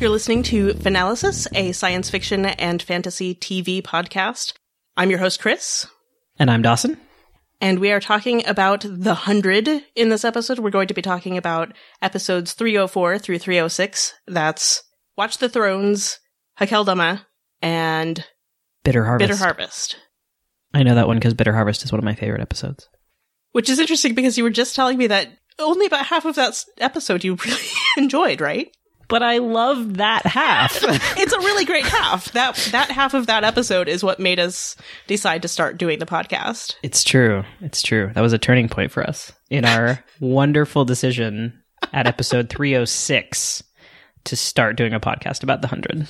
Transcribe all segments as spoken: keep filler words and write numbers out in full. You're listening to Finalysis, a science fiction and fantasy T V podcast. I'm your host, Chris. And I'm Dawson. And we are talking about The Hundred in this episode. We're going to be talking about episodes three oh four through three oh six. That's Watch the Thrones, Hakeldama, and Bitter Harvest. Bitter Harvest. I know that one because Bitter Harvest is one of my favorite episodes. Which is interesting because you were just telling me that only about half of that episode you really enjoyed, right? But I love that half. It's a really great half. That that half of that episode is what made us decide to start doing the podcast. It's true. It's true. That was a turning point for us in our wonderful decision at episode three oh six to start doing a podcast about The Hundred.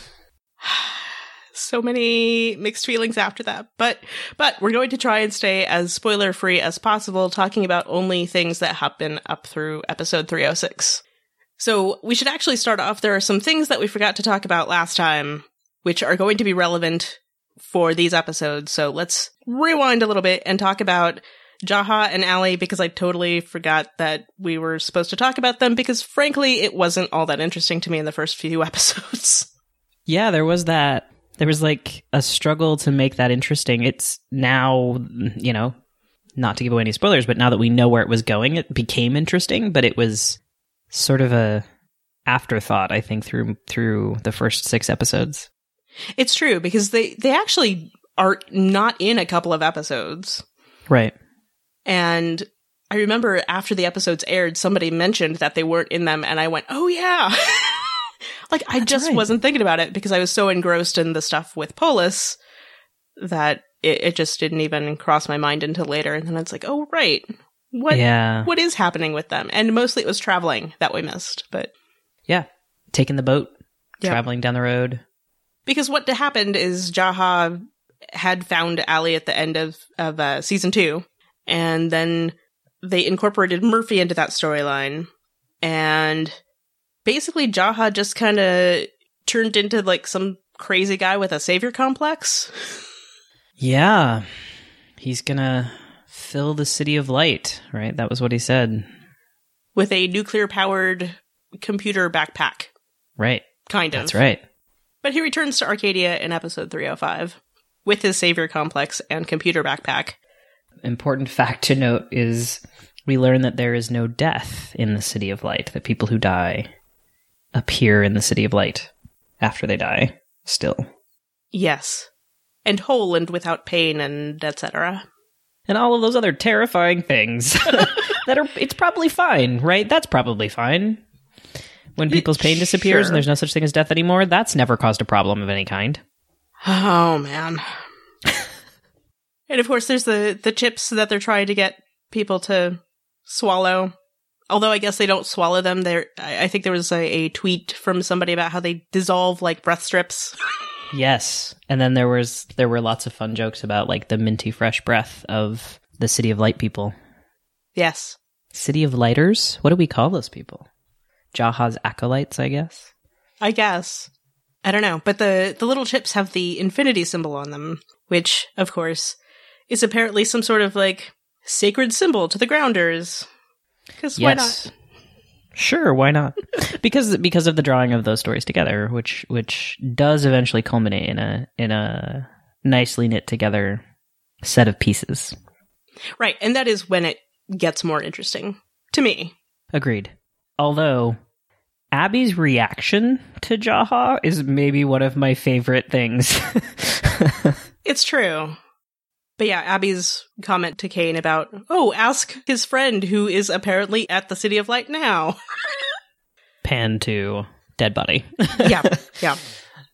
So many mixed feelings after that. But but we're going to try and stay as spoiler-free as possible, talking about only things that happen up through episode three oh six. So we should actually start off. There are some things that we forgot to talk about last time, which are going to be relevant for these episodes. So let's rewind a little bit and talk about Jaha and Allie, because I totally forgot that we were supposed to talk about them, because frankly, it wasn't all that interesting to me in the first few episodes. Yeah, there was that. There was like a struggle to make that interesting. It's now, you know, not to give away any spoilers, but now that we know where it was going, it became interesting, but it was sort of a afterthought, I think, through through the first six episodes. It's true, because they, they actually are not in a couple of episodes. Right. And I remember after the episodes aired, somebody mentioned that they weren't in them, and I went, oh yeah! Like, I That's just right. wasn't thinking about it because I was so engrossed in the stuff with Polis that it, it just didn't even cross my mind until later. And then it's like, oh, right. What, yeah. what is happening with them? And mostly it was traveling that we missed. But yeah, taking the boat, yeah. traveling down the road. Because what happened is Jaha had found Allie at the end of, of uh, season two. And then they incorporated Murphy into that storyline. And basically, Jaha just kind of turned into, like, some crazy guy with a savior complex. Yeah. He's gonna fill the City of Light, right? That was what he said. With a nuclear-powered computer backpack. Right. Kind of. That's right. But he returns to Arkadia in episode three oh five with his savior complex and computer backpack. Important fact to note is we learn that there is no death in the City of Light, that people who die appear in the City of Light after they die, still. Yes. And whole and without pain and et cetera. And all of those other terrifying things that are, it's probably fine, right? That's probably fine. When people's pain disappears sure. and there's no such thing as death anymore, that's never caused a problem of any kind. Oh, man. And of course, there's the, the chips that they're trying to get people to swallow. Although I guess they don't swallow them. They're, I think there was a, a tweet from somebody about how they dissolve like breath strips. Yes. And then there was there were lots of fun jokes about like the minty fresh breath of the City of Light people. Yes. City of Lighters? What do we call those people? Jaha's acolytes, I guess? I guess. I don't know. But the, the little chips have the infinity symbol on them, which, of course, is apparently some sort of like sacred symbol to the grounders. Because why yes. not? Sure, why not? because because of the drawing of those stories together, which which does eventually culminate in a in a nicely knit together set of pieces. Right, and that is when it gets more interesting to me. Agreed. Although Abby's reaction to Jaha is maybe one of my favorite things. It's true. But yeah, Abby's comment to Kane about, oh, ask his friend who is apparently at the City of Light now. Pan to dead body. yeah, yeah.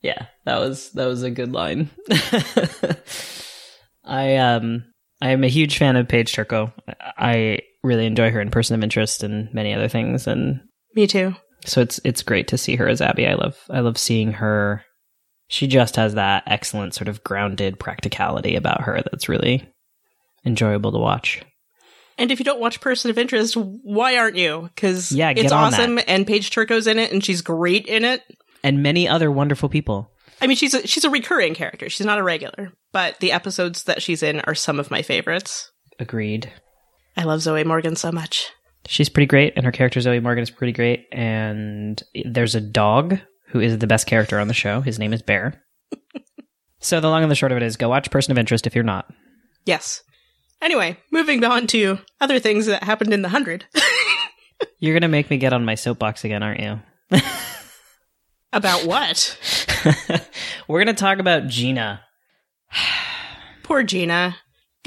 Yeah, that was that was a good line. I um I am a huge fan of Paige Turco. I really enjoy her in Person of Interest and many other things, and me too. So it's it's great to see her as Abby. I love I love seeing her. She just has that excellent sort of grounded practicality about her that's really enjoyable to watch. And if you don't watch Person of Interest, why aren't you? Because yeah, it's awesome, that. And Paige Turco's in it, and she's great in it. And many other wonderful people. I mean, she's a, she's a recurring character. She's not a regular. But the episodes that she's in are some of my favorites. Agreed. I love Zoe Morgan so much. She's pretty great, and her character Zoe Morgan is pretty great. And there's a dog who is the best character on the show. His name is Bear. So the long and the short of it is go watch Person of Interest if you're not. Yes. Anyway, moving on to other things that happened in The Hundred. You're going to make me get on my soapbox again, aren't you? About what? We're going to talk about Gina. Poor Gina,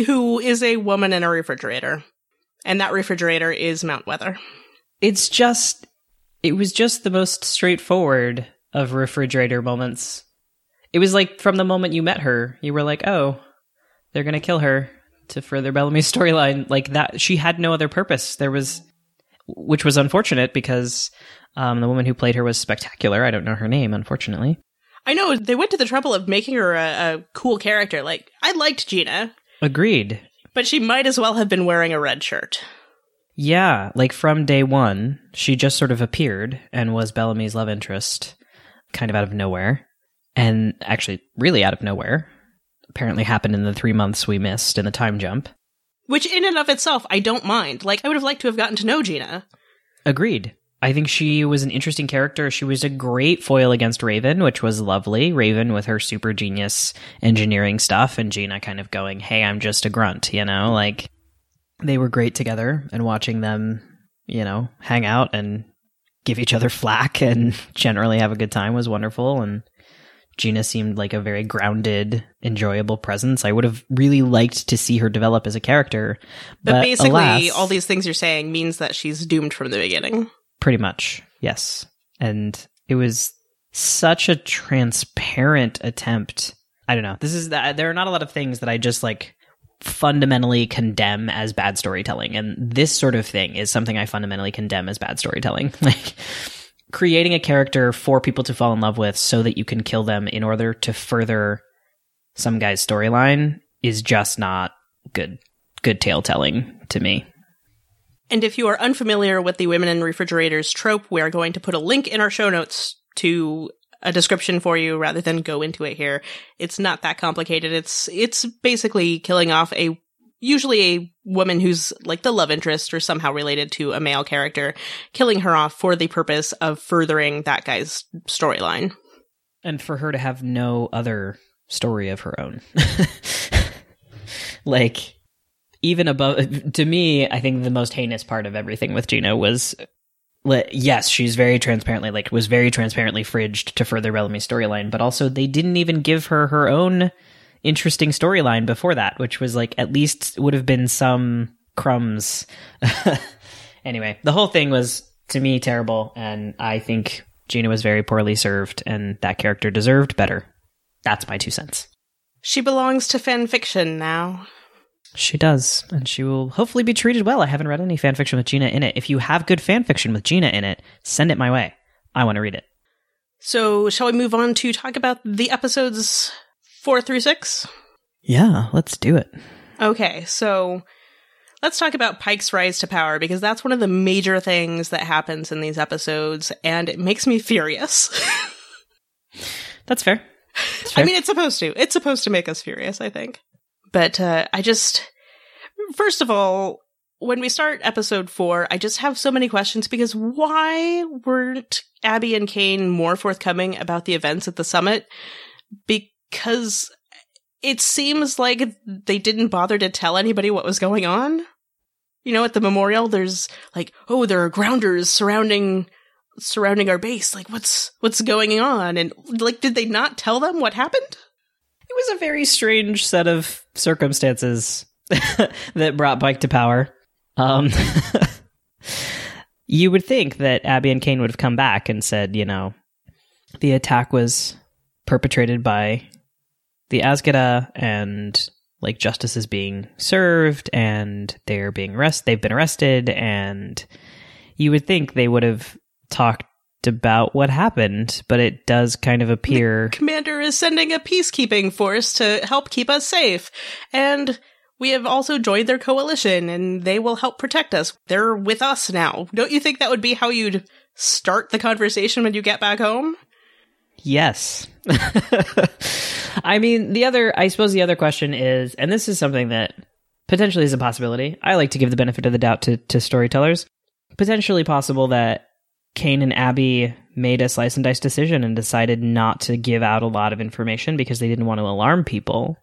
who is a woman in a refrigerator. And that refrigerator is Mount Weather. It's just, it was just the most straightforward of refrigerator moments. It was like from the moment you met her, you were like, oh, they're going to kill her to further Bellamy's storyline. Like that, she had no other purpose. There was, which was unfortunate because um, the woman who played her was spectacular. I don't know her name, unfortunately. I know, they went to the trouble of making her a, a cool character. Like, I liked Gina. Agreed. But she might as well have been wearing a red shirt. Yeah, like from day one, she just sort of appeared and was Bellamy's love interest, kind of out of nowhere. And actually, really out of nowhere. Apparently happened in the three months we missed in the time jump. Which in and of itself, I don't mind. Like, I would have liked to have gotten to know Gina. Agreed. I think she was an interesting character. She was a great foil against Raven, which was lovely. Raven with her super genius engineering stuff and Gina kind of going, hey, I'm just a grunt, you know? Like, they were great together and watching them, you know, hang out and give each other flack and generally have a good time was wonderful. And Gina seemed like a very grounded, enjoyable presence. I would have really liked to see her develop as a character. But, but basically, alas, all these things you're saying means that she's doomed from the beginning. Pretty much, yes. And it was such a transparent attempt. I don't know. This is the, there are not a lot of things that I just like fundamentally condemn as bad storytelling. And this sort of thing is something I fundamentally condemn as bad storytelling. Like, creating a character for people to fall in love with so that you can kill them in order to further some guy's storyline is just not good, good tale telling to me. And if you are unfamiliar with the women in refrigerators trope, we're going to put a link in our show notes to a description for you rather than go into it here. It's not that complicated. It's, it's basically killing off a usually a woman who's like the love interest or somehow related to a male character, killing her off for the purpose of furthering that guy's storyline. And for her to have no other story of her own. Like, even above, to me, I think the most heinous part of everything with Gina was, yes, she's very transparently, like, was very transparently fridged to further Bellamy's storyline, but also they didn't even give her her own interesting storyline before that, which was like at least would have been some crumbs. Anyway, the whole thing was to me terrible, and I think Gina was very poorly served, and that character deserved better. That's my two cents. She belongs to fan fiction now. She does, and she will hopefully be treated well. I haven't read any fan fiction with Gina in it. If you have good fan fiction with Gina in it, send it my way. I want to read it. So, shall we move on to talk about the episodes Four through six? Yeah, let's do it. Okay, so let's talk about Pike's rise to power, because that's one of the major things that happens in these episodes, and it makes me furious. That's fair. That's fair. I mean, it's supposed to. It's supposed to make us furious, I think. But uh, I just, first of all, when we start episode four, I just have so many questions, because why weren't Abby and Kane more forthcoming about the events at the summit? Because... Because it seems like they didn't bother to tell anybody what was going on. You know, at the memorial, there's like, oh, there are grounders surrounding surrounding our base. Like, what's what's going on? And, like, did they not tell them what happened? It was a very strange set of circumstances that brought Pike to power. Um, you would think that Abby and Kane would have come back and said, you know, the attack was perpetrated by the Azgeda, and like justice is being served, and they're being arrested. They've been arrested, and you would think they would have talked about what happened, but it does kind of appear the commander is sending a peacekeeping force to help keep us safe, and we have also joined their coalition, and they will help protect us. They're with us now. Don't you think that would be how you'd start the conversation when you get back home? Yes. I mean, the other, I suppose the other question is, and this is something that potentially is a possibility. I like to give the benefit of the doubt to, to storytellers. Potentially possible that Kane and Abby made a slice and dice decision and decided not to give out a lot of information because they didn't want to alarm people.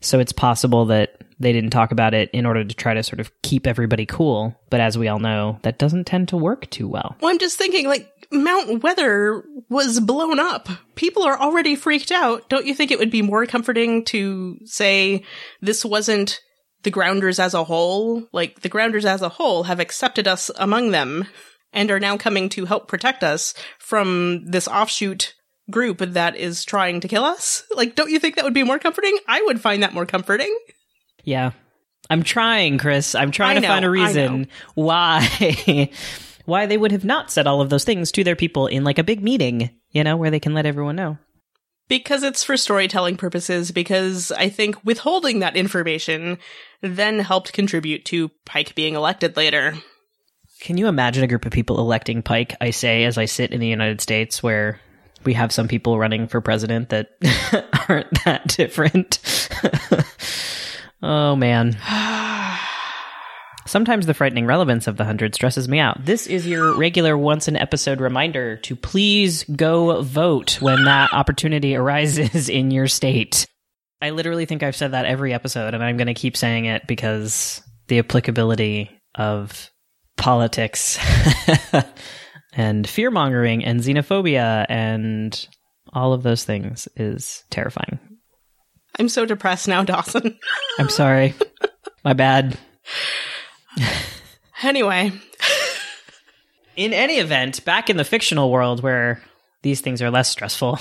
So it's possible that they didn't talk about it in order to try to sort of keep everybody cool. But as we all know, that doesn't tend to work too well. Well, I'm just thinking, like, Mount Weather was blown up. People are already freaked out. Don't you think it would be more comforting to say this wasn't the Grounders as a whole? Like, the Grounders as a whole have accepted us among them and are now coming to help protect us from this offshoot group that is trying to kill us? Like, don't you think that would be more comforting? I would find that more comforting. Yeah. I'm trying, Chris. I'm trying I to know, find a reason why why they would have not said all of those things to their people in, like, a big meeting, you know, where they can let everyone know. Because it's for storytelling purposes, because I think withholding that information then helped contribute to Pike being elected later. Can you imagine a group of people electing Pike, I say, as I sit in the United States, where we have some people running for president that aren't that different. Oh, man. Sometimes the frightening relevance of The Hundred stresses me out. This is your regular once-an-episode reminder to please go vote when that opportunity arises in your state. I literally think I've said that every episode, and I'm going to keep saying it because the applicability of politics and fear-mongering and xenophobia and all of those things is terrifying. I'm so depressed now, Dawson. I'm sorry. My bad. Anyway. In any event, back in the fictional world where these things are less stressful.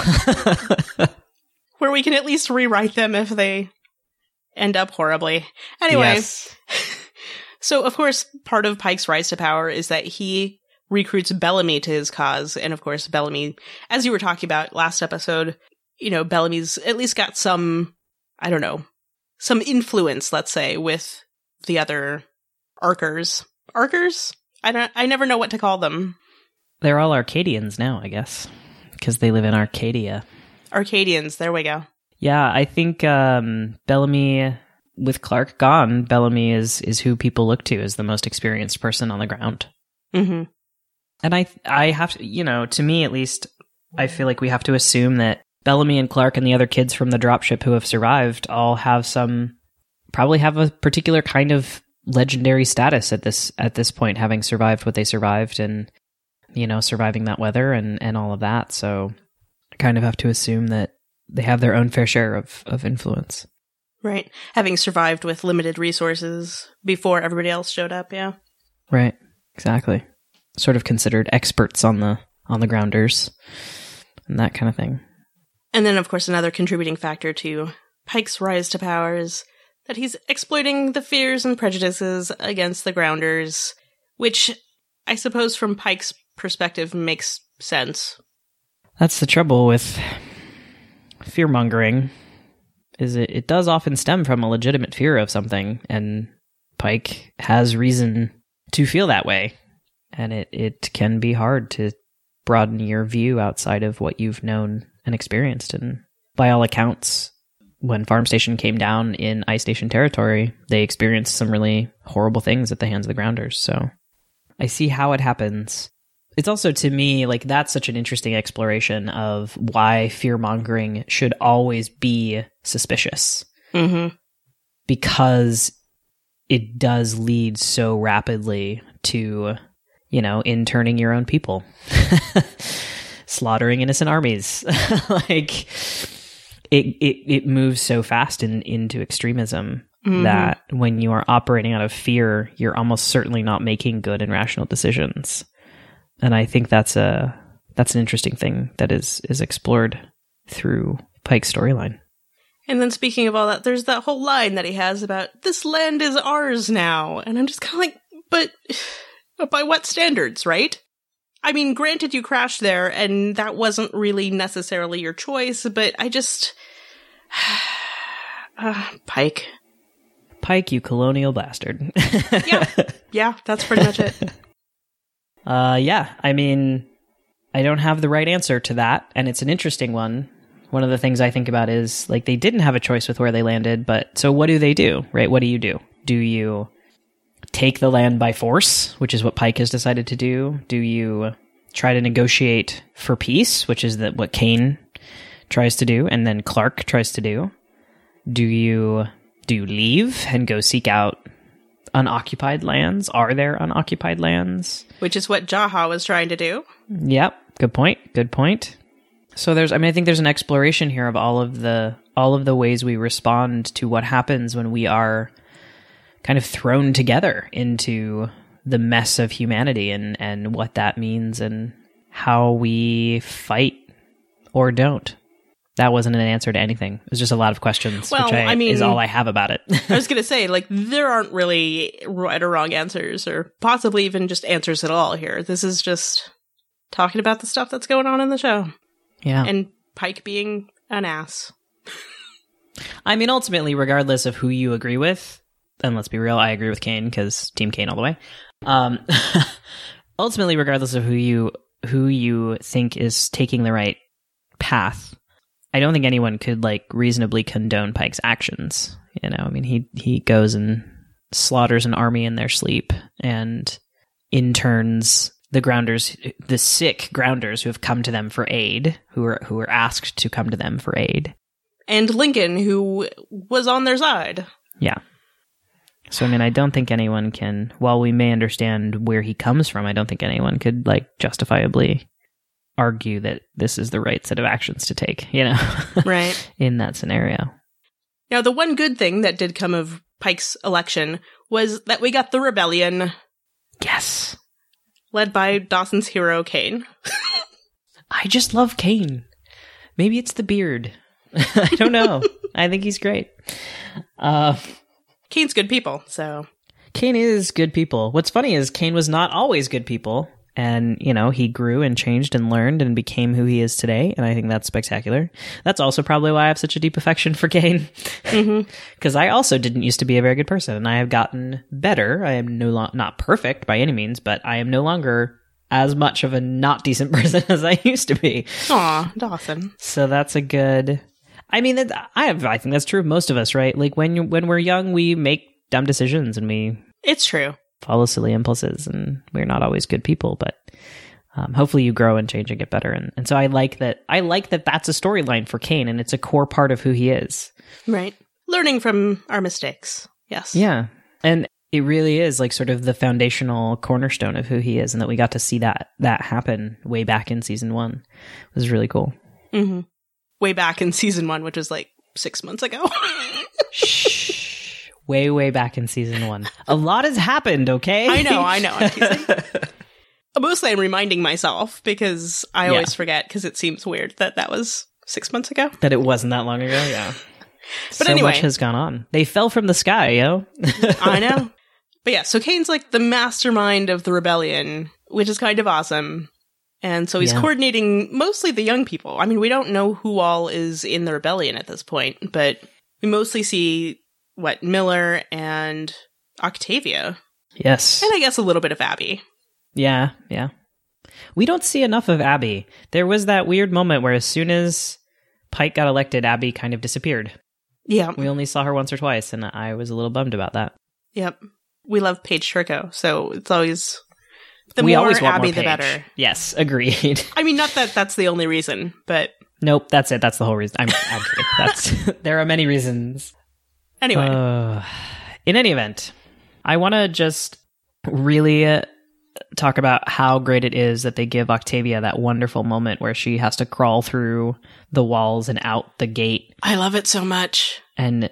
Where we can at least rewrite them if they end up horribly. Anyway. Yes. So, of course, part of Pike's rise to power is that he recruits Bellamy to his cause. And, of course, Bellamy, as you were talking about last episode, you know, Bellamy's at least got some, I don't know, some influence, let's say, with the other Arkers. Arkers? I don't. I never know what to call them. They're all Arcadians now, I guess, because they live in Arkadia. Arcadians. There we go. Yeah, I think um, Bellamy, with Clarke gone, Bellamy is is who people look to as the most experienced person on the ground. Mm-hmm. And I, I have to, you know, to me at least, I feel like we have to assume that Bellamy and Clarke and the other kids from the dropship who have survived all have some, probably have a particular kind of legendary status at this at this point, having survived what they survived and, you know, surviving that weather and, and all of that. So I kind of have to assume that they have their own fair share of, of influence. Right. Having survived with limited resources before everybody else showed up, yeah. Right. Exactly. Sort of considered experts on the on the grounders and that kind of thing. And then, of course, another contributing factor to Pike's rise to power is that he's exploiting the fears and prejudices against the Grounders, which I suppose from Pike's perspective makes sense. That's the trouble with fear-mongering, is it, it does often stem from a legitimate fear of something, and Pike has reason to feel that way, and it, it can be hard to broaden your view outside of what you've known and experienced. And by all accounts, when Farm Station came down in Ice Station territory, they experienced some really horrible things at the hands of the Grounders. So I see how it happens. It's also, to me, like, that's such an interesting exploration of why fear-mongering should always be suspicious. Mm-hmm. Because it does lead so rapidly to, you know, interning your own people. Slaughtering innocent armies. Like, it, it it moves so fast in, into extremism, mm-hmm, that when you are operating out of fear, you're almost certainly not making good and rational decisions. And I think that's a that's an interesting thing that is is explored through Pike's storyline. And then, speaking of all that, there's that whole line that he has about this land is ours now, and I'm just kind of like, but, but by what standards, right? I mean, granted, you crashed there, and that wasn't really necessarily your choice, but I just... uh, Pike. Pike, you colonial bastard. Yeah, yeah, that's pretty much it. Uh, yeah, I mean, I don't have the right answer to that, and it's an interesting one. One of the things I think about is, like, they didn't have a choice with where they landed, but so what do they do, right? What do you do? Do you... take the land by force, which is what Pike has decided to do? Do you try to negotiate for peace, which is that what Kane tries to do, and then Clarke tries to do. Do you do you leave and go seek out unoccupied lands? Are there unoccupied lands? Which is what Jaha was trying to do. Yep. Good point. Good point. So there's, I mean, I think there's an exploration here of all of the all of the ways we respond to what happens when we are kind of thrown together into the mess of humanity, and, and what that means, and how we fight or don't. That wasn't an answer to anything. It was just a lot of questions, well, which I, I mean, is all I have about it. I was going to say, like, there aren't really right or wrong answers, or possibly even just answers at all here. This is just talking about the stuff that's going on in the show. Yeah. And Pike being an ass. I mean, ultimately, regardless of who you agree with, and let's be real, I agree with Kane because Team Kane all the way. Um, ultimately, regardless of who you who you think is taking the right path, I don't think anyone could like reasonably condone Pike's actions. You know, I mean, he he goes and slaughters an army in their sleep and interns the grounders, the sick grounders who have come to them for aid, who are who are asked to come to them for aid, and Lincoln, who was on their side. Yeah. So, I mean, I don't think anyone can, while we may understand where he comes from, I don't think anyone could, like, justifiably argue that this is the right set of actions to take, you know, right? In that scenario. Now, the one good thing that did come of Pike's election was that we got the rebellion. Yes. Led by Dawson's hero, Kane. I just love Kane. Maybe it's the beard. I don't know. I think he's great. Uh... Kane's good people, so... Kane is good people. What's funny is Kane was not always good people. And, you know, he grew and changed and learned and became who he is today. And I think that's spectacular. That's also probably why I have such a deep affection for Kane. Because mm-hmm. I also didn't used to be a very good person. And I have gotten better. I am no lo- not perfect by any means, but I am no longer as much of a not decent person as I used to be. Aw, Dawson. So that's a good... I mean, that, I have, I think that's true of most of us, right? Like, when you, when we're young, we make dumb decisions and we... It's true. Follow silly impulses, and we're not always good people, but um, hopefully you grow and change and get better. And, and so I like that. I like that that's a storyline for Kane, and it's a core part of who he is. Right. Learning from our mistakes. Yes. Yeah. And it really is like sort of the foundational cornerstone of who he is, and that we got to see that, that happen way back in season one. It was really cool. Mm-hmm. Way back in season one, which was like six months ago. Shh. Way, way back in season one. A lot has happened, okay? I know, I know. I'm teasing. Mostly I'm reminding myself because I yeah. always forget, because it seems weird that that was six months ago. That it wasn't that long ago, yeah. But so anyway. So much has gone on. They fell from the sky, yo. I know. But yeah, so Kane's like the mastermind of the rebellion, which is kind of awesome. And so he's yeah. coordinating mostly the young people. I mean, we don't know who all is in the rebellion at this point, but we mostly see, what, Miller and Octavia. Yes. And I guess a little bit of Abby. Yeah, yeah. We don't see enough of Abby. There was that weird moment where as soon as Pike got elected, Abby kind of disappeared. Yeah. We only saw her once or twice, and I was a little bummed about that. Yep. We love Paige Turco, so it's always... The we more always want Abby, more the better. Yes, agreed. I mean, not that that's the only reason, but... Nope, that's it. That's the whole reason. I'm, I'm kidding. That's, there are many reasons. Anyway. Uh, in any event, I want to just really uh, talk about how great it is that they give Octavia that wonderful moment where she has to crawl through the walls and out the gate. I love it so much. And...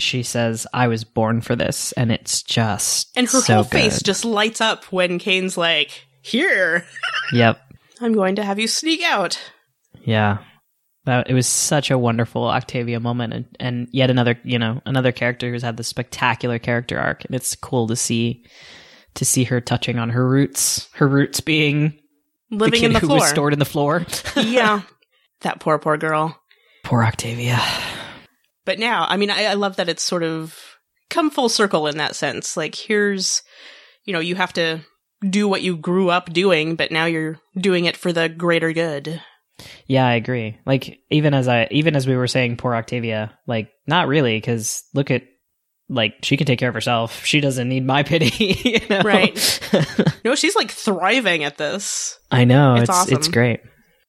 She says, I was born for this, and it's just And her so whole good. Face just lights up when Kane's like, here. Yep. I'm going to have you sneak out. Yeah. That, it was such a wonderful Octavia moment, and, and yet another, you know, another character who's had this spectacular character arc, and it's cool to see to see her touching on her roots, her roots being living the in the who floor. Was stored in the floor. Yeah. That poor, poor girl. Poor Octavia. But now, I mean, I, I love that it's sort of come full circle in that sense. Like, here's, you know, you have to do what you grew up doing, but now you're doing it for the greater good. Yeah, I agree. Like, even as I, even as we were saying, poor Octavia, like, not really, because look at like, she could take care of herself. She doesn't need my pity. You know? Right. No, she's, like, thriving at this. I know. It's, it's awesome. It's great.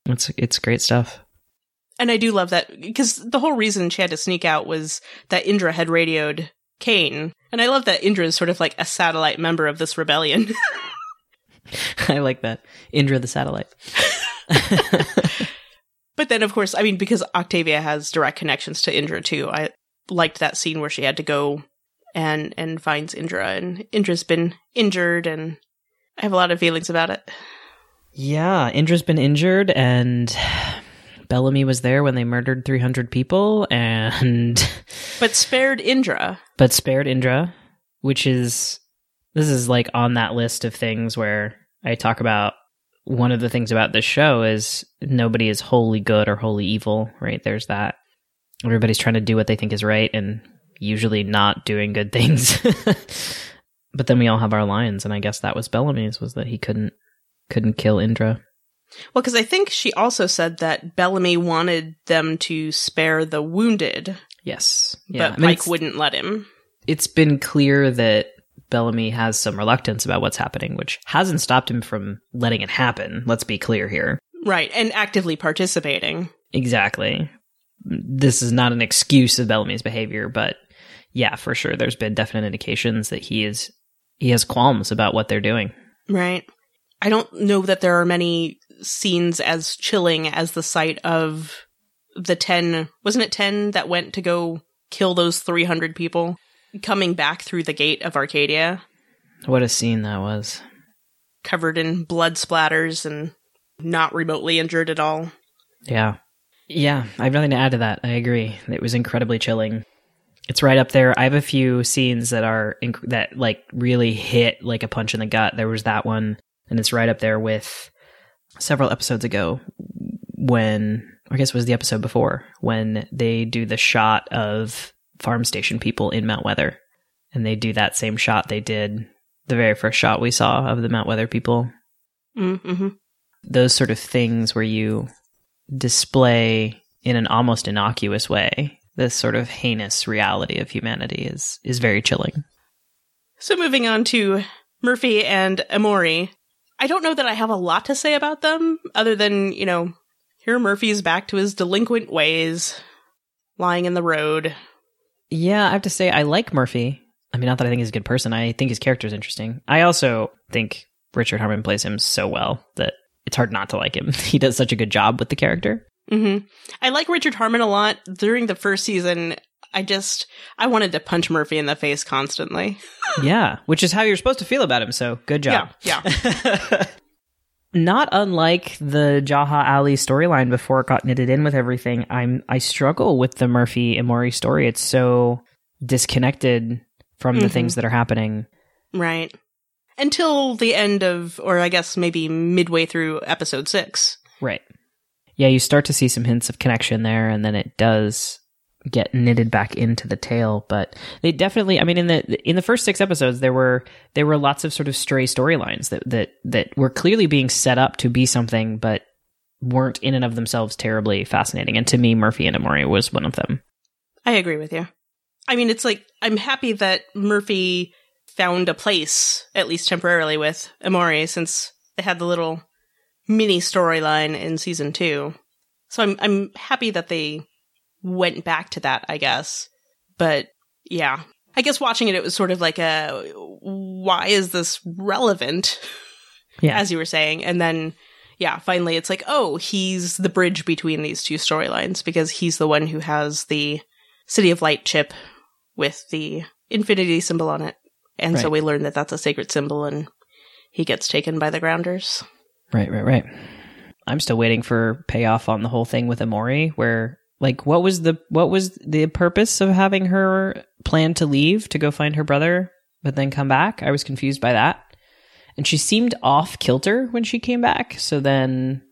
It's it's great stuff. And I do love that, because the whole reason she had to sneak out was that Indra had radioed Kane. And I love that Indra is sort of like a satellite member of this rebellion. I like that. Indra the satellite. But then, of course, I mean, because Octavia has direct connections to Indra, too. I liked that scene where she had to go and, and finds Indra. And Indra's been injured, and I have a lot of feelings about it. Yeah, Indra's been injured, and Bellamy was there when they murdered three hundred people, and... But spared Indra. But spared Indra, which is... This is, like, on that list of things where I talk about... One of the things about this show is nobody is wholly good or wholly evil, right? There's that. Everybody's trying to do what they think is right and usually not doing good things. But then we all have our lines, and I guess that was Bellamy's, was that he couldn't couldn't kill Indra. Well, because I think she also said that Bellamy wanted them to spare the wounded. Yes. Yeah. But I mean, Pike wouldn't let him. It's been clear that Bellamy has some reluctance about what's happening, which hasn't stopped him from letting it happen. Let's be clear here. Right. And actively participating. Exactly. This is not an excuse of Bellamy's behavior, but yeah, for sure. There's been definite indications that he is, he has qualms about what they're doing. Right. I don't know that there are many scenes as chilling as the sight of the ten, wasn't it ten that went to go kill those three hundred people? Coming back through the gate of Arkadia. What a scene that was. Covered in blood splatters and not remotely injured at all. Yeah. Yeah, I have nothing to add to that. I agree. It was incredibly chilling. It's right up there. I have a few scenes that are inc- that like really hit like a punch in the gut. There was that one, and it's right up there with several episodes ago when, I guess it was the episode before, when they do the shot of Farm Station people in Mount Weather, and they do that same shot they did the very first shot we saw of the Mount Weather people. Mm-hmm. Those sort of things where you display in an almost innocuous way this sort of heinous reality of humanity is is very chilling. So moving on to Murphy and Emori, I don't know that I have a lot to say about them other than, you know, here Murphy's back to his delinquent ways, lying in the road. Yeah, I have to say, I like Murphy. I mean, not that I think he's a good person. I think his character is interesting. I also think Richard Harmon plays him so well that it's hard not to like him. He does such a good job with the character. Mm-hmm. I like Richard Harmon a lot. During the first season, I just, I wanted to punch Murphy in the face constantly. Yeah, which is how you're supposed to feel about him, so good job. Yeah, yeah. Not unlike the Jaha Allie storyline before it got knitted in with everything, I'm I struggle with the Murphy Emori story. It's so disconnected from mm-hmm. the things that are happening. Right. Until the end of, or I guess maybe midway through episode six. Right. Yeah, you start to see some hints of connection there, and then it does get knitted back into the tale. But they definitely, I mean, in the in the first six episodes, there were there were lots of sort of stray storylines that, that that were clearly being set up to be something, but weren't in and of themselves terribly fascinating. And to me, Murphy and Emori was one of them. I agree with you. I mean, it's like, I'm happy that Murphy found a place, at least temporarily, with Emori, since they had the little mini storyline in season two. So I'm I'm happy that they went back to that, I guess. But yeah, I guess watching it, it was sort of like a, why is this relevant? Yeah. As you were saying. And then, yeah, finally it's like, oh, he's the bridge between these two storylines because he's the one who has the City of Light chip with the infinity symbol on it. And right. So we learn that that's a sacred symbol and he gets taken by the grounders. Right, right, right. I'm still waiting for payoff on the whole thing with Emori where... Like, what was the what was the purpose of having her plan to leave, to go find her brother, but then come back? I was confused by that. And she seemed off-kilter when she came back, so then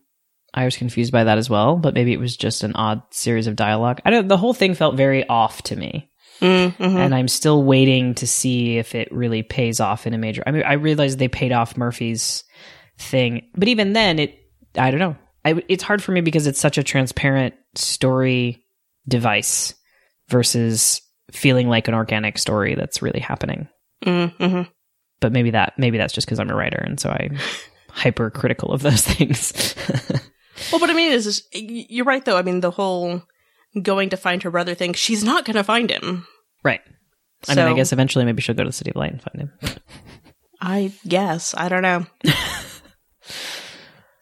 I was confused by that as well, but maybe it was just an odd series of dialogue. I don't. The whole thing felt very off to me, mm, mm-hmm. and I'm still waiting to see if it really pays off in a major... I mean, I realized they paid off Murphy's thing, but even then, it I don't know. I, it's hard for me because it's such a transparent story device versus feeling like an organic story that's really happening. Mm-hmm. But maybe that maybe that's just because I'm a writer, and so I'm hypercritical of those things. Well, what I mean is, is, you're right, though. I mean, the whole going to find her brother thing, she's not going to find him. Right. So, I mean, I guess eventually maybe she'll go to the City of Light and find him. I guess. I don't know.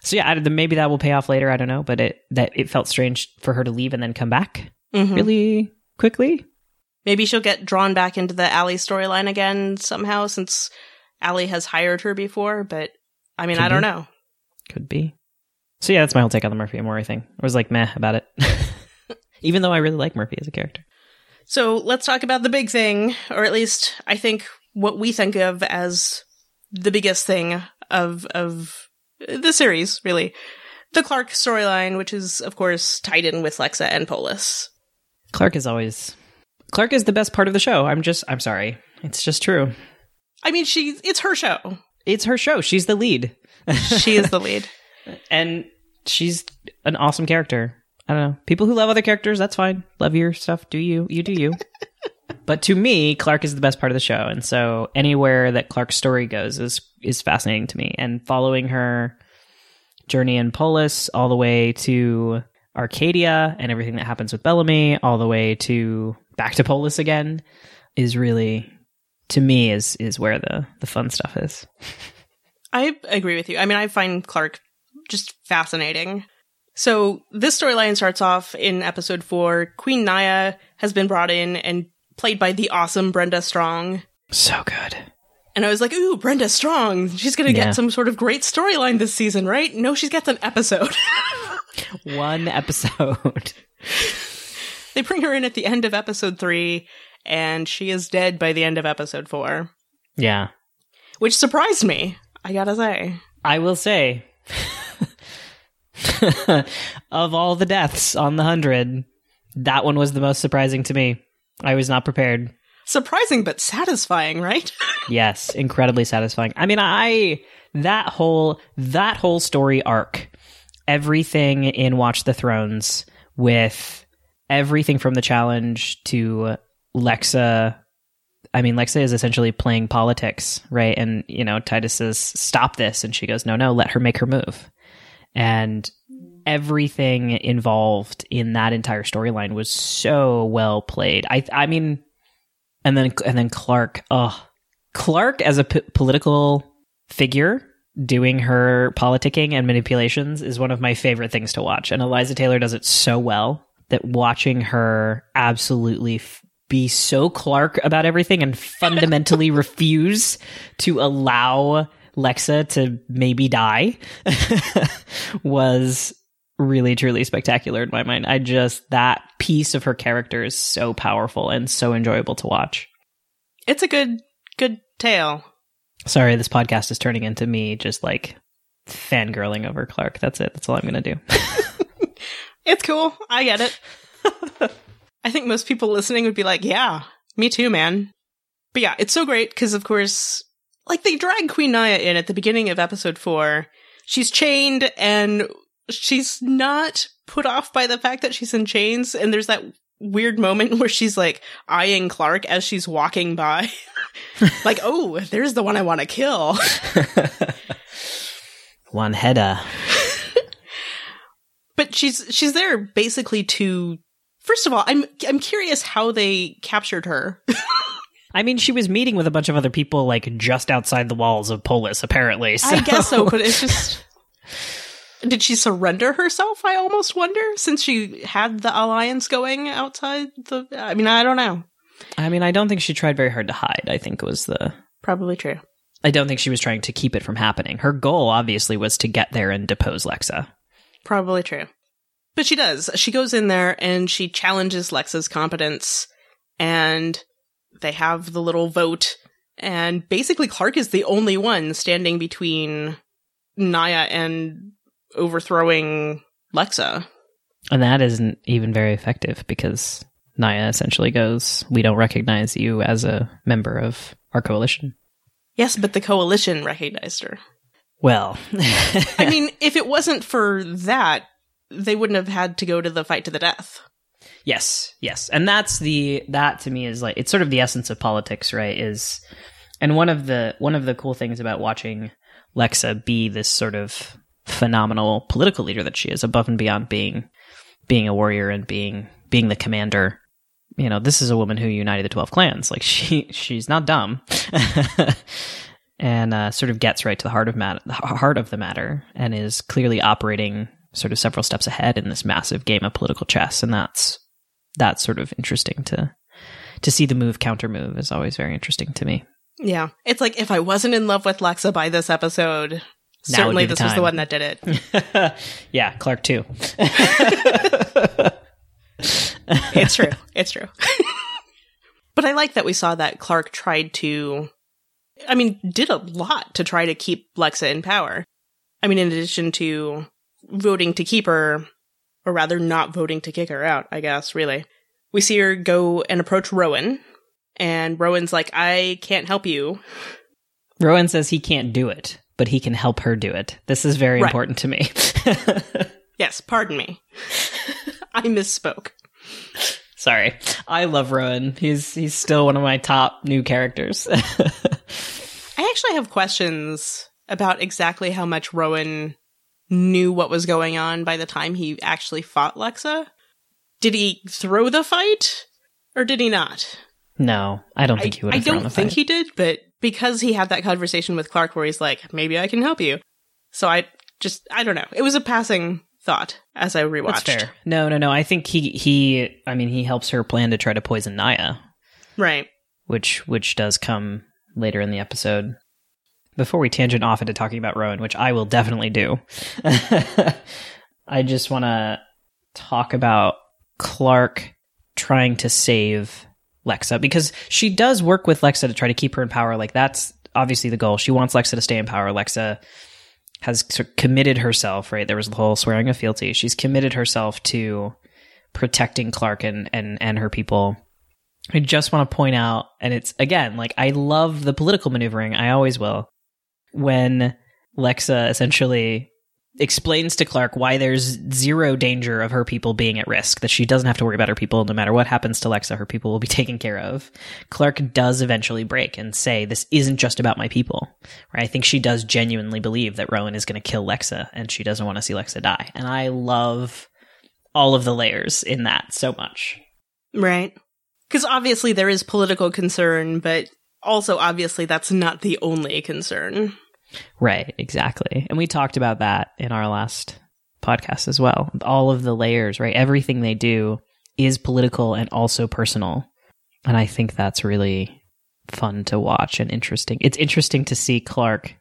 So, yeah, I, maybe that will pay off later. I don't know. But it that it felt strange for her to leave and then come back mm-hmm. really quickly. Maybe she'll get drawn back into the Allie storyline again somehow, since Allie has hired her before. But, I mean, Could I don't be. know. Could be. So, yeah, that's my whole take on the Murphy and Emori thing. I was like, meh about it. Even though I really like Murphy as a character. So, let's talk about the big thing, or at least, I think, what we think of as the biggest thing of of the series, really. The Clarke storyline, which is, of course, tied in with Lexa and Polis. Clarke is always... Clarke is the best part of the show. I'm just... I'm sorry. It's just true. I mean, she... It's her show. It's her show. She's the lead. She is the lead. And she's an awesome character. I don't know. People who love other characters, that's fine. Love your stuff. Do you. You do you. But to me, Clarke is the best part of the show. And so anywhere that Clarke's story goes is is fascinating to me. And following her journey in Polis all the way to Arkadia and everything that happens with Bellamy all the way to back to Polis again is really, to me, is is where the, the fun stuff is. I agree with you. I mean, I find Clarke just fascinating. So this storyline starts off in episode four. Queen Nia has been brought in and played by the awesome Brenda Strong. So good. And I was like, ooh, Brenda Strong. She's going to yeah. get some sort of great storyline this season, right? No, she gets an episode. One episode. They bring her in at the end of episode three, and she is dead by the end of episode four. Yeah. Which surprised me, I gotta say. I will say... Of all the deaths on the Hundred, that one was the most surprising to me. I was not prepared. Surprising, but satisfying, right? Yes, incredibly satisfying. I mean, I that whole that whole story arc, everything in Watch the Thrones, with everything from the challenge to Lexa. I mean, Lexa is essentially playing politics, right? And you know, Titus says, "Stop this," and she goes, "No, no, let her make her move." And everything involved in that entire storyline was so well played. I, I mean, and then and then Clarke, oh, Clarke as a p- political figure doing her politicking and manipulations is one of my favorite things to watch. And Eliza Taylor does it so well that watching her absolutely f- be so Clarke about everything and fundamentally refuse to allow Lexa to maybe die was really, truly spectacular in my mind. I just, that piece of her character is so powerful and so enjoyable to watch. It's a good, good tale. Sorry, this podcast is turning into me just like fangirling over Clarke. That's it. That's all I'm going to do. It's cool. I get it. I think most people listening would be like, yeah, me too, man. But yeah, it's so great because, of course, like, they drag Queen Nia in at the beginning of episode four. She's chained, and she's not put off by the fact that she's in chains. And there's that weird moment where she's, like, eyeing Clarke as she's walking by. Like, oh, there's the one I want to kill. One header. But she's she's there basically to... First of all, I'm I'm curious how they captured her. I mean, she was meeting with a bunch of other people, like, just outside the walls of Polis, apparently. So. I guess so, but it's just... Did she surrender herself, I almost wonder, since she had the alliance going outside the... I mean, I don't know. I mean, I don't think she tried very hard to hide, I think was the... Probably true. I don't think she was trying to keep it from happening. Her goal, obviously, was to get there and depose Lexa. Probably true. But she does. She goes in there, and she challenges Lexa's competence, and... They have the little vote, and basically Clarke is the only one standing between Nia and overthrowing Lexa. And that isn't even very effective because Nia essentially goes, we don't recognize you as a member of our coalition. Yes, but the coalition recognized her. Well. I mean, if it wasn't for that, they wouldn't have had to go to the fight to the death. Yes, yes. And that's the, that to me is like, it's sort of the essence of politics, right? Is, and one of the, one of the cool things about watching Lexa be this sort of phenomenal political leader that she is, above and beyond being, being a warrior and being, being the commander. You know, this is a woman who united the twelve clans. Like she, she's not dumb and uh, sort of gets right to the heart of mat- the heart of the matter and is clearly operating sort of several steps ahead in this massive game of political chess. And that's, that's sort of interesting to, to see the move counter move is always very interesting to me. Yeah. It's like, if I wasn't in love with Lexa by this episode, now certainly this time. Was the one that did it. Yeah. Clarke too. It's true. It's true. But I like that we saw that Clarke tried to, I mean, did a lot to try to keep Lexa in power. I mean, in addition to voting to keep her, or rather not voting to kick her out, I guess, really. We see her go and approach Rowan, and Rowan's like, I can't help you. Rowan says he can't do it, but he can help her do it. This is very right. important to me. Yes, pardon me. I misspoke. Sorry. I love Rowan. He's he's still one of my top new characters. I actually have questions about exactly how much Rowan knew what was going on by the time he actually fought Lexa. Did he throw the fight or did he not? No, I don't think I, he would have thrown the fight. I don't think he did, but because he had that conversation with Clarke where he's like, maybe I can help you. So I just, I don't know. It was a passing thought as I rewatched. That's fair. No, no, no. I think he, he, I mean, he helps her plan to try to poison Nia. Right. Which, which does come later in the episode. Before we tangent off into talking about Rowan, which I will definitely do, I just want to talk about Clarke trying to save Lexa, because she does work with Lexa to try to keep her in power. Like, that's obviously the goal. She wants Lexa to stay in power. Lexa has committed herself, right? There was the whole swearing of fealty. She's committed herself to protecting Clarke and, and, and her people. I just want to point out, and it's, again, like, I love the political maneuvering. I always will. When Lexa essentially explains to Clarke why there's zero danger of her people being at risk, that she doesn't have to worry about her people. No matter what happens to Lexa, her people will be taken care of. Clarke does eventually break and say, this isn't just about my people. Right? I think she does genuinely believe that Rowan is going to kill Lexa, and she doesn't want to see Lexa die. And I love all of the layers in that so much. Right. Because obviously there is political concern, but also obviously that's not the only concern. Right, exactly. And we talked about that in our last podcast as well. All of the layers, right? Everything they do is political and also personal. And I think that's really fun to watch and interesting. It's interesting to see Clarke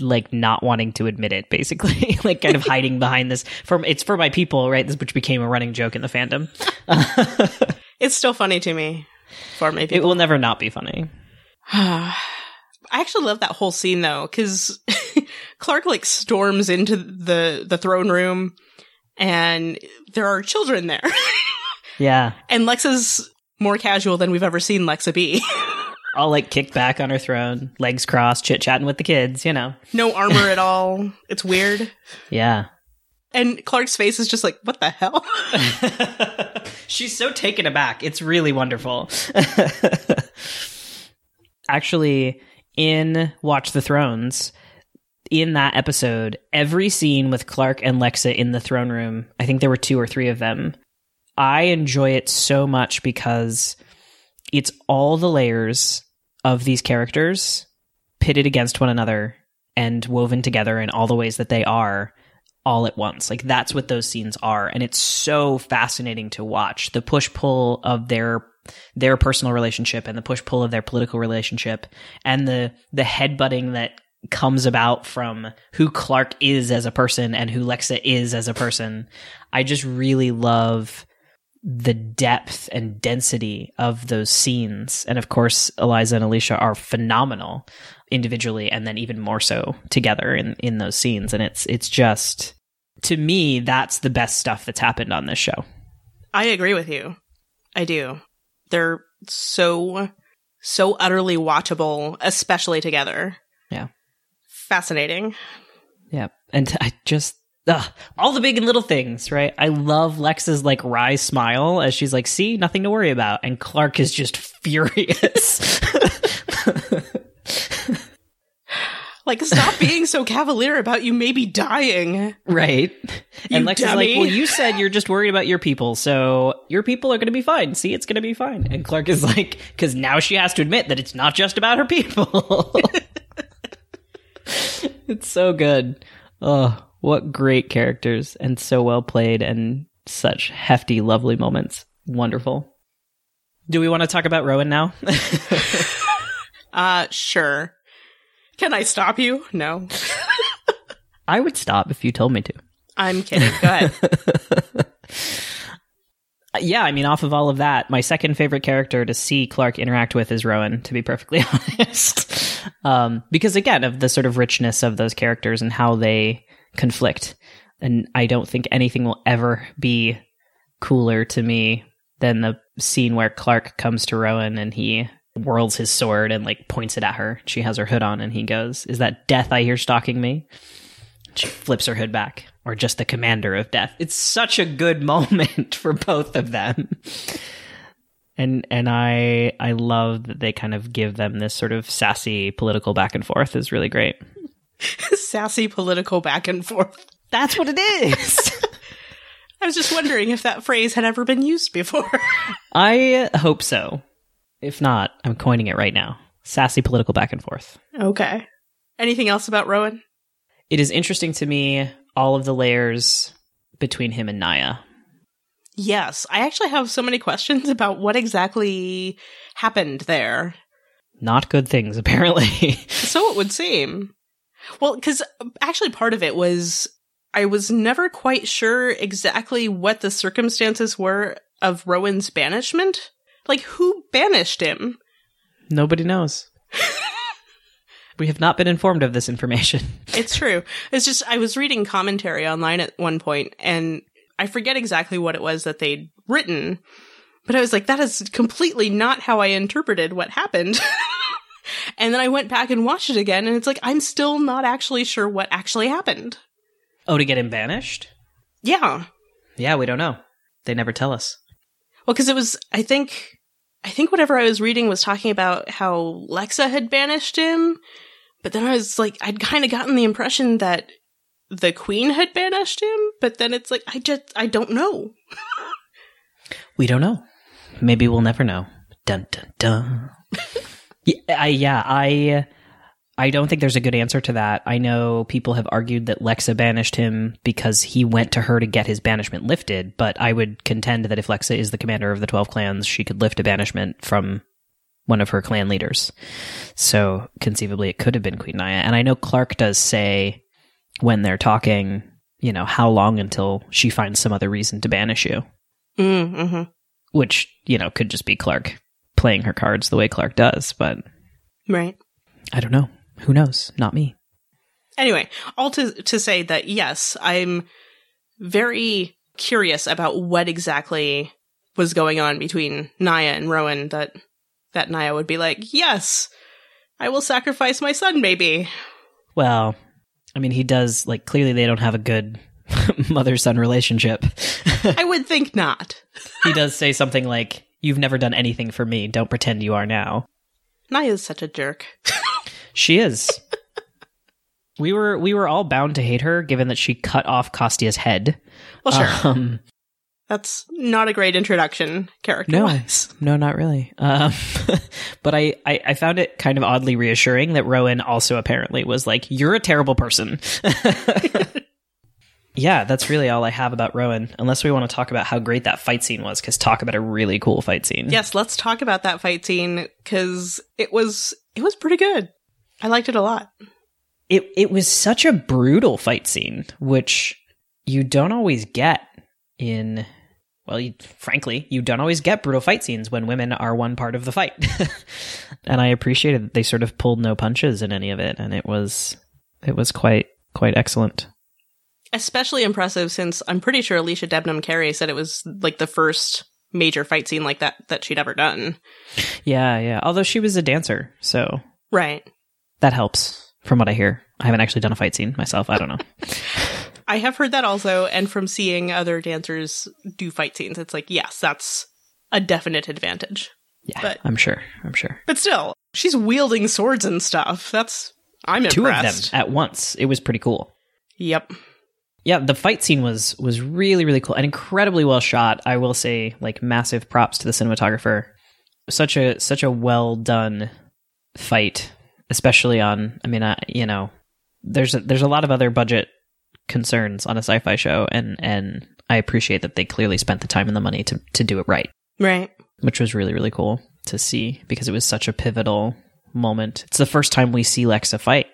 like not wanting to admit it, basically, like kind of hiding behind this. For, it's for my people, right? This, which became a running joke in the fandom. It's still funny to me. For my people. It will never not be funny. I actually love that whole scene, though, because Clarke, like, storms into the, the throne room, and there are children there. Yeah. And Lexa's more casual than we've ever seen Lexa be. All, like, kicked back on her throne, legs crossed, chit-chatting with the kids, you know. No armor at all. It's weird. Yeah. And Clarke's face is just like, what the hell? She's so taken aback. It's really wonderful. Actually, in Watch the Thrones, in that episode, every scene with Clarke and Lexa in the throne room, I think there were two or three of them, I enjoy it so much because it's all the layers of these characters pitted against one another and woven together in all the ways that they are all at once. Like, that's what those scenes are. And it's so fascinating to watch the push-pull of their their personal relationship and the push-pull of their political relationship and the the headbutting that comes about from who Clarke is as a person and who Lexa is as a person. I just really love the depth and density of those scenes. And of course, Eliza and Alicia are phenomenal individually and then even more so together in, in those scenes. And it's it's just, to me, that's the best stuff that's happened on this show. I agree with you. I do. They're so, so utterly watchable, especially together. Yeah. Fascinating. Yeah. And I just Ugh, all the big and little things, right? I love Lexa's like wry smile as she's like, see, nothing to worry about. And Clarke is just furious. Like, stop being so cavalier about you maybe dying. Right. You and Lex dummy. Is like, well, you said you're just worried about your people, so your people are going to be fine. See, it's going to be fine. And Clarke is like, because now she has to admit that it's not just about her people. It's so good. Oh, what great characters, and so well played, and such hefty, lovely moments. Wonderful. Do we want to talk about Rowan now? uh, sure. Can I stop you? No. I would stop if you told me to. I'm kidding. Go ahead. Yeah, I mean, off of all of that, my second favorite character to see Clarke interact with is Rowan, to be perfectly honest. Um, because, again, of the sort of richness of those characters and how they conflict. And I don't think anything will ever be cooler to me than the scene where Clarke comes to Rowan and he whirls his sword and like points it at her. She has her hood on and he goes, is that death I hear stalking me? She flips her hood back, or just the commander of death. It's such a good moment for both of them. And and I I love that they kind of give them this sort of sassy political back and forth is really great. Sassy political back and forth. That's what it is. I was just wondering if that phrase had ever been used before. I hope so. If not, I'm coining it right now. Sassy political back and forth. Okay. Anything else about Rowan? It is interesting to me, all of the layers between him and Nia. Yes. I actually have so many questions about what exactly happened there. Not good things, apparently. So it would seem. Well, because actually part of it was I was never quite sure exactly what the circumstances were of Rowan's banishment. Like, who banished him? Nobody knows. We have not been informed of this information. It's true. It's just, I was reading commentary online at one point, and I forget exactly what it was that they'd written, but I was like, that is completely not how I interpreted what happened. And then I went back and watched it again, and it's like, I'm still not actually sure what actually happened. Oh, to get him banished? Yeah. Yeah, we don't know. They never tell us. Well, because it was, I think, I think whatever I was reading was talking about how Lexa had banished him, but then I was like, I'd kind of gotten the impression that the queen had banished him, but then it's like, I just, I don't know. We don't know. Maybe we'll never know. Dun, dun, dun. yeah, I, yeah, I, I don't think there's a good answer to that. I know people have argued that Lexa banished him because he went to her to get his banishment lifted, but I would contend that if Lexa is the commander of the twelve clans, she could lift a banishment from one of her clan leaders. So conceivably it could have been Queen Nia. And I know Clarke does say when they're talking, you know, how long until she finds some other reason to banish you? Mm-hmm. Which, you know, could just be Clarke playing her cards the way Clarke does, but... Right. I don't know. Who knows? Not me. Anyway, all to to say that, yes, I'm very curious about what exactly was going on between Nia and Rowan that, that Nia would be like, yes, I will sacrifice my son, maybe. Well, I mean, he does, like, clearly they don't have a good mother-son relationship. I would think not. He does say something like, you've never done anything for me. Don't pretend you are now. Nia is such a jerk. She is. We were we were all bound to hate her, given that she cut off Costia's head. Well, sure. Um, That's not a great introduction, character-wise. No, no, not really. Um, but I, I, I found it kind of oddly reassuring that Rowan also apparently was like, you're a terrible person. Yeah, that's really all I have about Rowan, unless we want to talk about how great that fight scene was, because talk about a really cool fight scene. Yes, let's talk about that fight scene, because it was it was pretty good. I liked it a lot. It it was such a brutal fight scene, which you don't always get in, well, you, frankly, you don't always get brutal fight scenes when women are one part of the fight. And I appreciated that they sort of pulled no punches in any of it, and it was it was quite quite excellent. Especially impressive since I'm pretty sure Alicia Debenham Carey said it was like the first major fight scene like that that she'd ever done. Yeah, yeah. Although she was a dancer, so. Right. That helps, from what I hear. I haven't actually done a fight scene myself. I don't know. I have heard that also, and from seeing other dancers do fight scenes, it's like, yes, that's a definite advantage. Yeah, but, I'm sure. I'm sure. But still, she's wielding swords and stuff. That's, I'm impressed. Two of them at once. It was pretty cool. Yep. Yeah, the fight scene was was really, really cool and incredibly well shot. I will say, like, massive props to the cinematographer. Such a such a well done fight, especially on. I mean, I, you know, there's a, there's a lot of other budget concerns on a sci-fi show, and and I appreciate that they clearly spent the time and the money to to do it right. Right. Which was really, really cool to see because it was such a pivotal moment. It's the first time we see Lexa fight.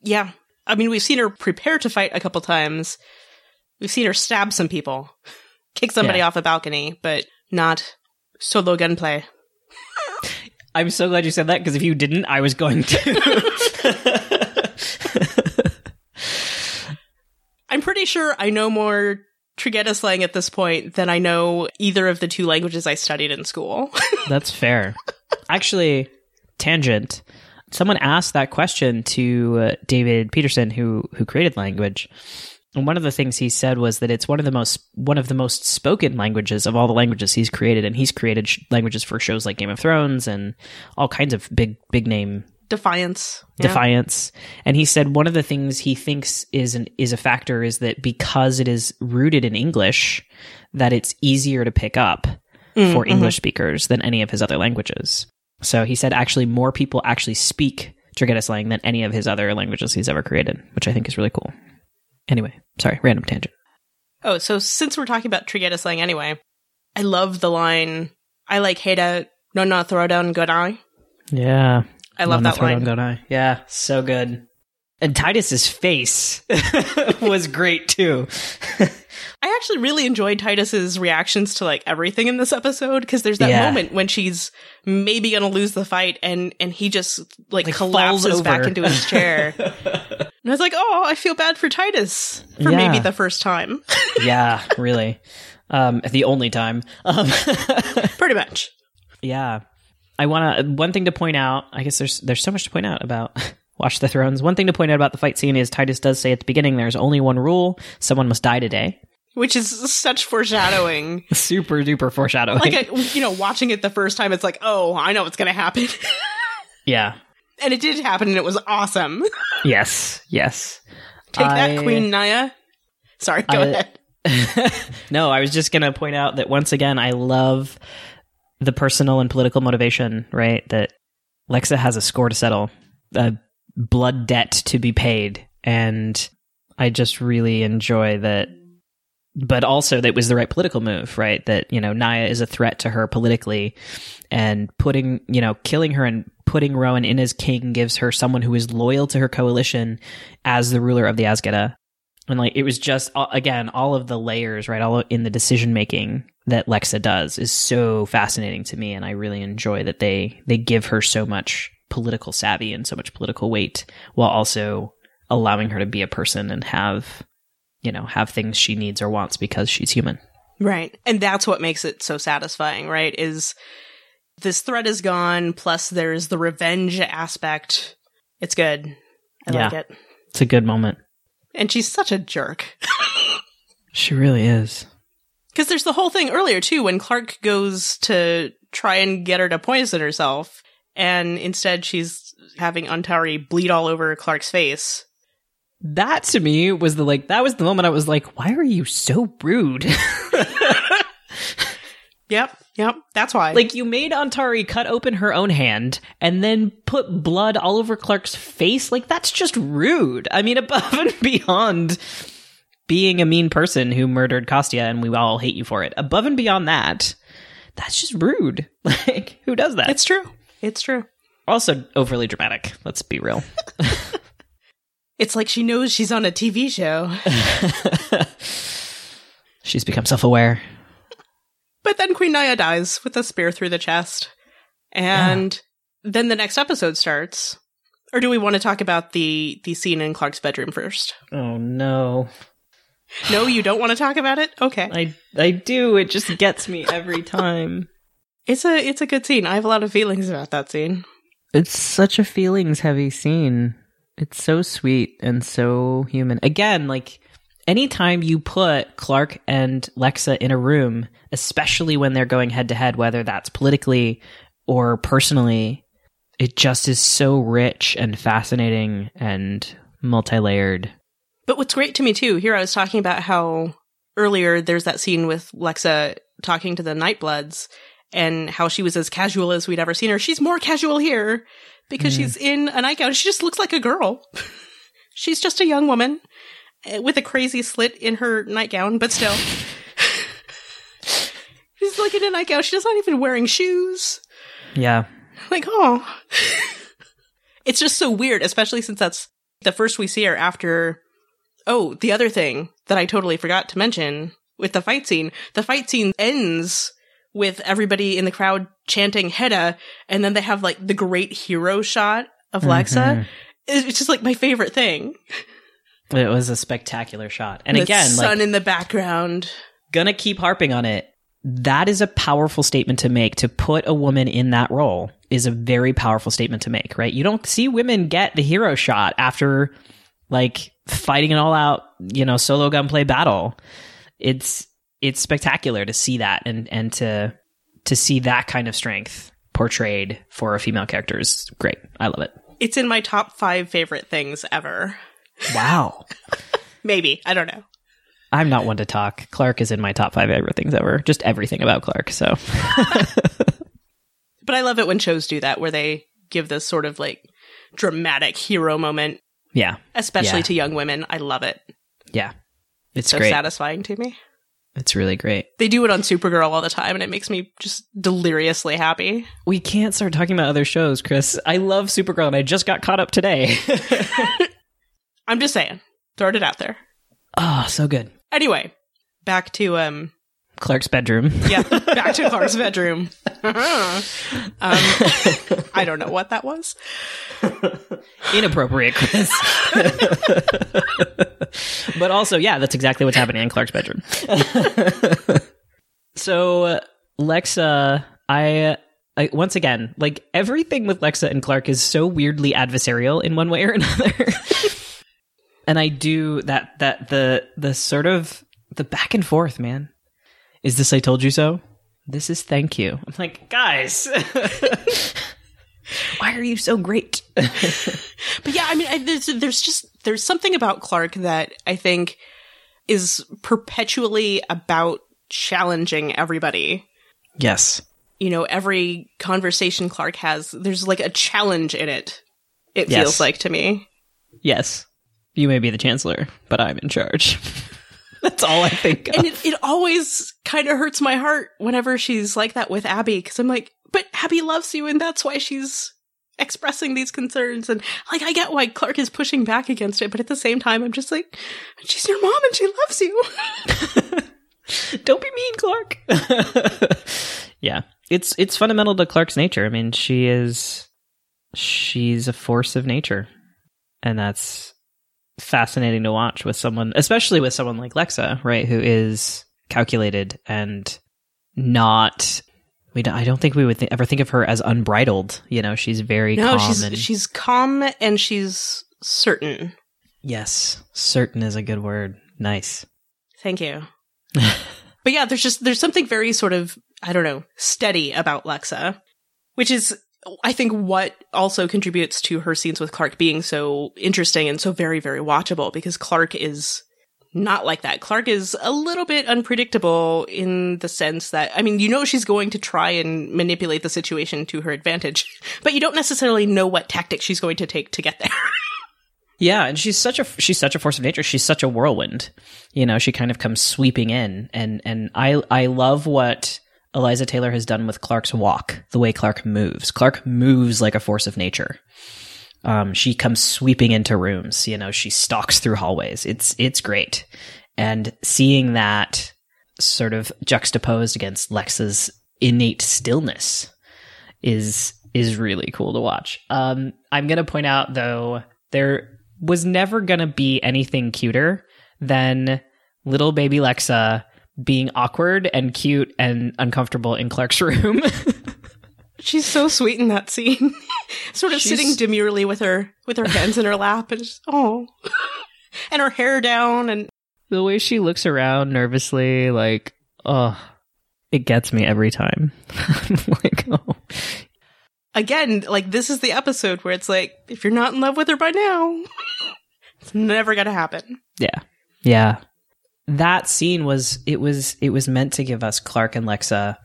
Yeah. I mean, we've seen her prepare to fight a couple times. We've seen her stab some people, kick somebody yeah. off a balcony, but not solo gunplay. I'm so glad you said that, because if you didn't, I was going to. I'm pretty sure I know more Trigedasleng at this point than I know either of the two languages I studied in school. That's fair. Actually, tangent. Someone asked that question to uh, David Peterson, who who created language, and one of the things he said was that it's one of the most one of the most spoken languages of all the languages he's created, and he's created sh- languages for shows like Game of Thrones and all kinds of big big name Defiance, Defiance. Yeah. And he said one of the things he thinks is an is a factor is that because it is rooted in English, that it's easier to pick up mm, for mm-hmm. English speakers than any of his other languages. So he said actually more people actually speak Trigedasleng than any of his other languages he's ever created, which I think is really cool. Anyway, sorry, random tangent. Oh, so since we're talking about Trigedasleng anyway, I love the line, I like Heda, no na throw down good eye. Yeah. I love that line. Down, good eye. Yeah, so good. And Titus's face was great too. I actually really enjoyed Titus's reactions to like everything in this episode, because there's that yeah. moment when she's maybe going to lose the fight and, and he just like, like collapses back into his chair. And I was like, oh, I feel bad for Titus for yeah. maybe the first time. Yeah, really. Um, the only time. Um, pretty much. Yeah. I want to, one thing to point out, I guess there's, there's so much to point out about Watch the Thrones. One thing to point out about the fight scene is Titus does say at the beginning, there's only one rule. Someone must die today. Which is such foreshadowing. Super duper foreshadowing. Like, a, you know, watching it the first time, it's like, oh, I know what's going to happen. Yeah. And it did happen, and it was awesome. Yes, yes. Take I, that, Queen Nia. Sorry, go I, ahead. No, I was just going to point out that once again, I love the personal and political motivation, right? That Lexa has a score to settle, a blood debt to be paid. And I just really enjoy that. But also that was the right political move, right? That, you know, Nia is a threat to her politically, and putting, you know, killing her and putting Rowan in as king gives her someone who is loyal to her coalition as the ruler of the Azgeda. And like, it was just, again, all of the layers, right? All in the decision making that Lexa does is so fascinating to me. And I really enjoy that they, they give her so much political savvy and so much political weight while also allowing her to be a person and have, you know, have things she needs or wants because she's human. Right. And that's what makes it so satisfying, right? Is this threat is gone, plus there's the revenge aspect. It's good. I yeah. like it. It's a good moment. And she's such a jerk. She really is. Because there's the whole thing earlier, too, when Clarke goes to try and get her to poison herself, and instead she's having Antari bleed all over Clarke's face. That to me was the like, that was the moment I was like, why are you so rude? Yep. Yep. That's why. Like, you made Antari cut open her own hand and then put blood all over Clarke's face. Like, that's just rude. I mean, above and beyond being a mean person who murdered Kostya and we all hate you for it. Above and beyond that, that's just rude. Like, who does that? It's true. It's true. Also overly dramatic. Let's be real. It's like she knows she's on a T V show. She's become self-aware. But then Queen Nia dies with a spear through the chest. And yeah. then the next episode starts. Or do we want to talk about the, the scene in Clarke's bedroom first? Oh, no. No, you don't want to talk about it? Okay. I, I do. It just gets me every time. It's a, it's a good scene. I have a lot of feelings about that scene. It's such a feelings-heavy scene. It's so sweet and so human. Again, like, anytime you put Clarke and Lexa in a room, especially when they're going head to head, whether that's politically or personally, it just is so rich and fascinating and multi-layered. But what's great to me too, here I was talking about how earlier there's that scene with Lexa talking to the Nightbloods and how she was as casual as we'd ever seen her. She's more casual here because mm. she's in a nightgown. She just looks like a girl. She's just a young woman with a crazy slit in her nightgown, but still. She's like in a nightgown. She's not even wearing shoes. Yeah. Like, oh. It's just so weird, especially since that's the first we see her after... Oh, the other thing that I totally forgot to mention with the fight scene. The fight scene ends with everybody in the crowd chanting Hedda, and then they have, like, the great hero shot of mm-hmm. Lexa. It's just, like, my favorite thing. It was a spectacular shot. And the again, sun like... sun in the background. Gonna keep harping on it. That is a powerful statement to make. To put a woman in that role is a very powerful statement to make, right? You don't see women get the hero shot after, like... fighting an all-out, you know, solo gunplay battle. It's it's spectacular to see that and, and to to see that kind of strength portrayed for a female character is great. I love it. It's in my top five favorite things ever. Wow. Maybe. I don't know. I'm not one to talk. Clarke is in my top five favorite things ever. Just everything about Clarke, so. But I love it when shows do that, where they give this sort of, like, dramatic hero moment. Yeah. Especially yeah. to young women. I love it. Yeah. It's so great. Satisfying to me. It's really great. They do it on Supergirl all the time, and it makes me just deliriously happy. We can't start talking about other shows, Chris. I love Supergirl, and I just got caught up today. I'm just saying. Throw it out there. Oh, so good. Anyway, back to... um, Clarke's bedroom. Yeah, back to Clarke's bedroom. um, I don't know what that was. Inappropriate, Chris. But also, yeah, that's exactly what's happening in Clarke's bedroom. So, uh, Lexa, I, I, once again, like, everything with Lexa and Clarke is so weirdly adversarial in one way or another. And I do that, that the, the sort of, the back and forth, man. Is this I told you so? This is thank you. I'm like, guys, why are you so great? But yeah, I mean, I, there's, there's just, there's something about Clarke that I think is perpetually about challenging everybody. Yes. You know, every conversation Clarke has, there's like a challenge in it. It yes. feels like to me. Yes. You may be the chancellor, but I'm in charge. That's all I think of. And it, it always kind of hurts my heart whenever she's like that with Abby, because I'm like, but Abby loves you, and that's why she's expressing these concerns. And, like, I get why Clarke is pushing back against it, but at the same time, I'm just like, she's your mom and she loves you. Don't be mean, Clarke. Yeah. It's it's fundamental to Clarke's nature. I mean, she is, she's a force of nature. And that's... fascinating to watch with someone, especially with someone like Lexa, right, who is calculated and not, we don't, I don't think we would th- ever think of her as unbridled, you know. She's very no, calm she's, and, she's calm and she's certain. Yes, certain is a good word. Nice. Thank you. But yeah, there's just there's something very sort of, I don't know, steady about Lexa, which is I think what also contributes to her scenes with Clarke being so interesting and so very, very watchable, because Clarke is not like that. Clarke is a little bit unpredictable in the sense that, I mean, you know she's going to try and manipulate the situation to her advantage, but you don't necessarily know what tactic she's going to take to get there. Yeah, and she's such a she's such a force of nature. She's such a whirlwind. You know, she kind of comes sweeping in, and and I I love what Eliza Taylor has done with Clarke's walk, the way Clarke moves. Clarke moves like a force of nature. Um, she comes sweeping into rooms, you know, she stalks through hallways. It's it's great. And seeing that sort of juxtaposed against Lexa's innate stillness is is really cool to watch. Um, I'm going to point out, though, there was never going to be anything cuter than little baby Lexa being awkward and cute and uncomfortable in Clarke's room. She's so sweet in that scene. Sort of She's... sitting demurely with her with her hands in her lap and just, oh. And her hair down and The way she looks around nervously, like, oh, it gets me every time. I'm like, oh. Again, like, this is the episode where it's like, if you're not in love with her by now, it's never going to happen. Yeah. Yeah. That scene was, it was, it was meant to give us Clarke and Lexa,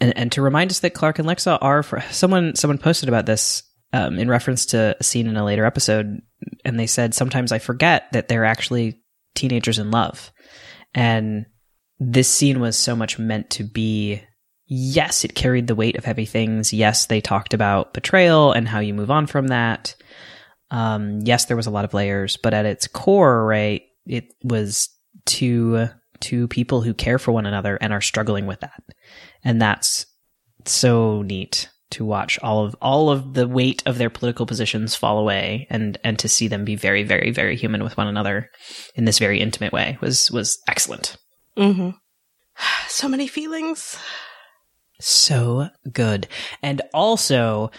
and, and to remind us that Clarke and Lexa are, for, someone, someone posted about this um, in reference to a scene in a later episode, and they said, sometimes I forget that they're actually teenagers in love. And this scene was so much meant to be, yes, it carried the weight of heavy things. Yes, they talked about betrayal and how you move on from that. Um, yes, there was a lot of layers, but at its core, right, it was two, two people who care for one another and are struggling with that. And that's so neat to watch all of, all of the weight of their political positions fall away, and, and to see them be very, very, very human with one another in this very intimate way was, was excellent. Mm-hmm. So many feelings. So good. And also,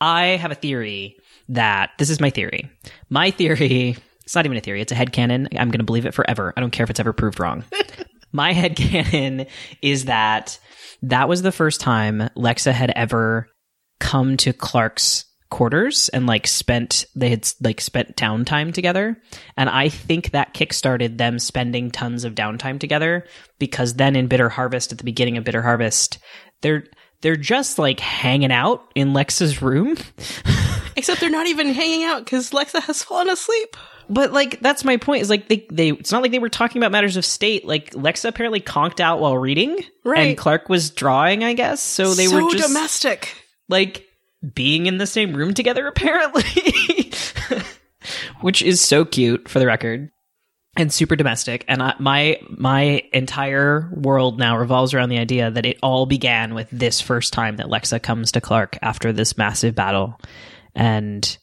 I have a theory that, this is my theory. My theory, it's not even a theory, it's a headcanon. I'm going to believe it forever. I don't care if it's ever proved wrong. My headcanon is that that was the first time Lexa had ever come to Clarke's quarters and like spent, they had like spent downtime together. And I think that kickstarted them spending tons of downtime together, because then in Bitter Harvest, at the beginning of Bitter Harvest, they're, they're just like hanging out in Lexa's room. Except they're not even hanging out because Lexa has fallen asleep. But like, that's my point, is like they, they, it's not like they were talking about matters of state. Like Lexa apparently conked out while reading, right? And Clarke was drawing, I guess. So they so were just domestic, like being in the same room together, apparently, which is so cute for the record, and super domestic. And I, my, my entire world now revolves around the idea that it all began with this first time that Lexa comes to Clarke after this massive battle. And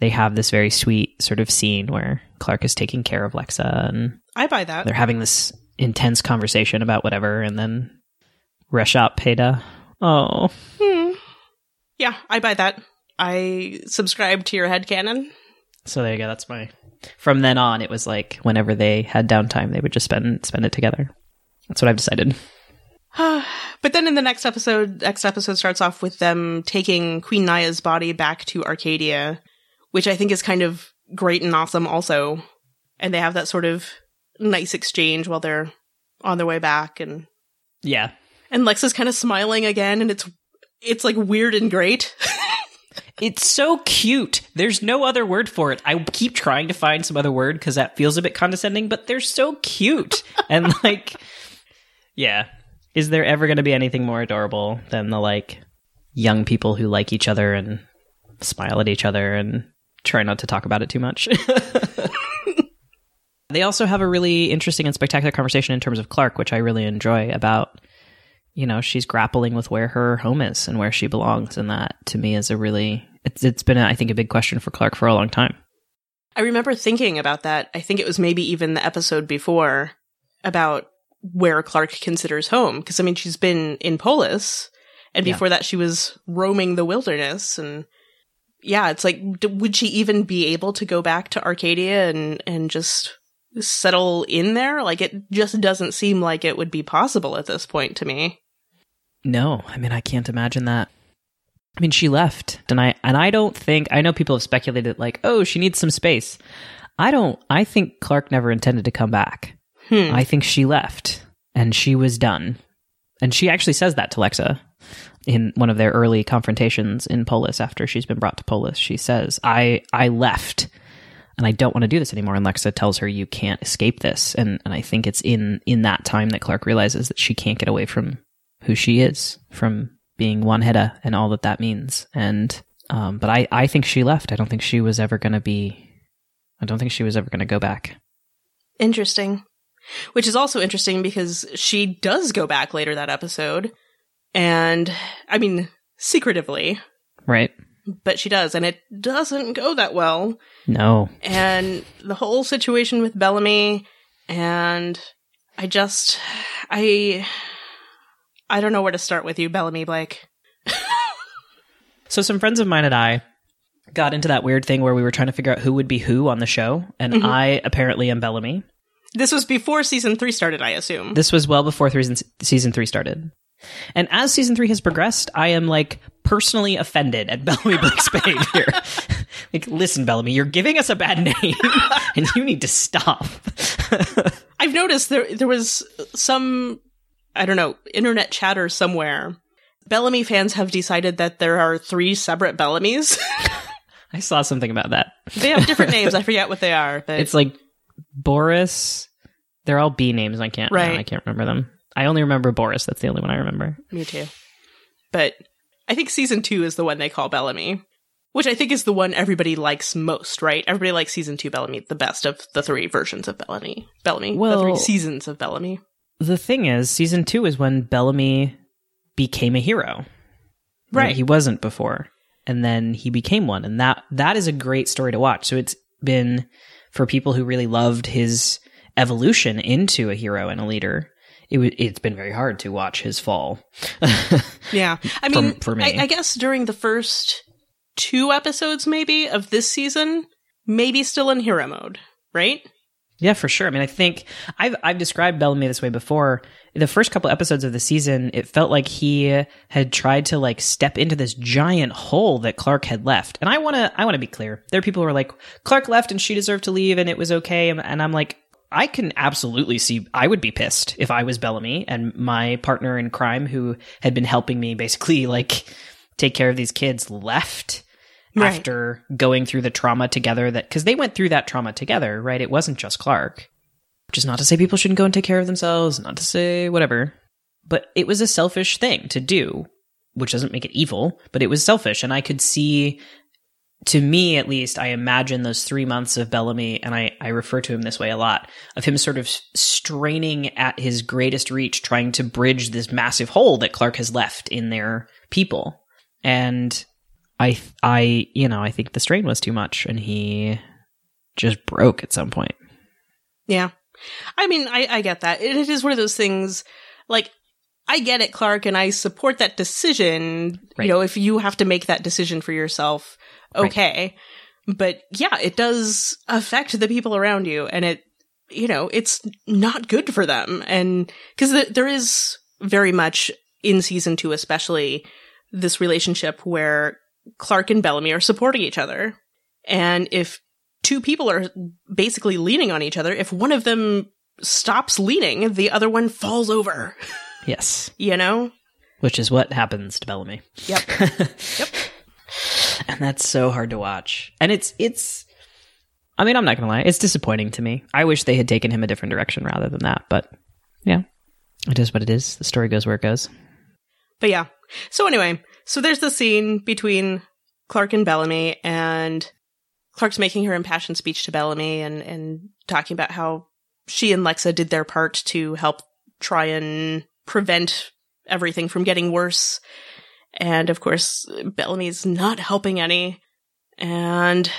they have this very sweet sort of scene where Clarke is taking care of Lexa, and I buy that. They're having this intense conversation about whatever, and then rush up, Peta. Oh. Hmm. Yeah, I buy that. I subscribe to your headcanon. So there you go. That's my... From then on, it was like whenever they had downtime, they would just spend spend it together. That's what I've decided. But then in the next episode, next episode starts off with them taking Queen Nia's body back to Arkadia, which I think is kind of great and awesome also. And they have that sort of nice exchange while they're on their way back. And yeah. And Lexa's kind of smiling again, and it's it's like weird and great. It's so cute. There's no other word for it. I keep trying to find some other word because that feels a bit condescending, but they're so cute. And like, yeah. Is there ever going to be anything more adorable than the like young people who like each other and smile at each other and try not to talk about it too much? They also have a really interesting and spectacular conversation in terms of Clarke, which I really enjoy, about, you know, she's grappling with where her home is and where she belongs. And that to me is a really, it's, it's been, a, I think, a big question for Clarke for a long time. I remember thinking about that. I think it was maybe even the episode before, about where Clarke considers home. Because, I mean, she's been in Polis, and before yeah. that she was roaming the wilderness. And yeah, it's like, d- would she even be able to go back to Arkadia and, and just settle in there? Like, it just doesn't seem like it would be possible at this point to me. No, I mean, I can't imagine that. I mean, she left, and I and I don't think, I know people have speculated like, oh, she needs some space. I don't, I think Clarke never intended to come back. Hmm. I think she left, and she was done. And she actually says that to Lexa in one of their early confrontations in Polis after she's been brought to Polis. She says, I, I left, and I don't want to do this anymore. And Lexa tells her, you can't escape this. And and I think it's in, in that time that Clarke realizes that she can't get away from who she is, from being Wanheda and all that that means. And um, But I, I think she left. I don't think she was ever going to be, I don't think she was ever going to go back. Interesting. Which is also interesting because she does go back later that episode. And, I mean, secretively. Right. But she does. And it doesn't go that well. No. And the whole situation with Bellamy. And I just, I, I don't know where to start with you, Bellamy Blake. So some friends of mine and I got into that weird thing where we were trying to figure out who would be who on the show. And mm-hmm. I apparently am Bellamy. This was before season three started, I assume. This was well before three, season three started. And as season three has progressed, I am, like, personally offended at Bellamy Blake's behavior. Like, listen, Bellamy, you're giving us a bad name, and you need to stop. I've noticed there there was some, I don't know, internet chatter somewhere. Bellamy fans have decided that there are three separate Bellamys. I saw something about that. They have different names. I forget what they are. But... It's like Boris. They're all B names. I can't. Right. No, I can't remember them. I only remember Boris. That's the only one I remember. Me too. But I think season two is the one they call Bellamy, which I think is the one everybody likes most, right? Everybody likes season two Bellamy the best of the three versions of Bellamy. Bellamy. Well, the three seasons of Bellamy. The thing is, season two is when Bellamy became a hero. Right. Like he wasn't before. And then he became one. And that that is a great story to watch. So it's been, for people who really loved his evolution into a hero and a leader, it w- it's been very hard to watch his fall. Yeah. I mean, for, for me. I, I guess during the first two episodes, maybe, of this season, maybe still in hero mode, right? Yeah, for sure. I mean, I think I've I've described Bellamy this way before. The first couple episodes of the season, it felt like he had tried to like step into this giant hole that Clarke had left. And I want to I want to be clear. There are people who are like, Clarke left and she deserved to leave and it was okay. And I'm like, I can absolutely see, I would be pissed if I was Bellamy and my partner in crime who had been helping me basically like take care of these kids left. Right. After going through the trauma together, that because they went through that trauma together, right? It wasn't just Clarke, which is not to say people shouldn't go and take care of themselves, not to say whatever, but it was a selfish thing to do, which doesn't make it evil, but it was selfish. And I could see, to me at least, I imagine those three months of Bellamy, and I, I refer to him this way a lot, of him sort of straining at his greatest reach, trying to bridge this massive hole that Clarke has left in their people. And I, I, you know, I think the strain was too much and he just broke at some point. Yeah. I mean, I, I get that. It, it is one of those things, like, I get it, Clarke, and I support that decision. Right. You know, if you have to make that decision for yourself, okay. Right. But yeah, it does affect the people around you and it, you know, it's not good for them. And because th- there is very much in season two, especially this relationship where Clarke and Bellamy are supporting each other. And if two people are basically leaning on each other, if one of them stops leaning, the other one falls over. Yes. You know? Which is what happens to Bellamy. Yep. Yep. And that's so hard to watch. And it's, it's, I mean, I'm not going to lie. It's disappointing to me. I wish they had taken him a different direction rather than that. But yeah, it is what it is. The story goes where it goes. But yeah. So anyway, so there's the scene between Clarke and Bellamy, and Clarke's making her impassioned speech to Bellamy and, and talking about how she and Lexa did their part to help try and prevent everything from getting worse. And, of course, Bellamy's not helping any. And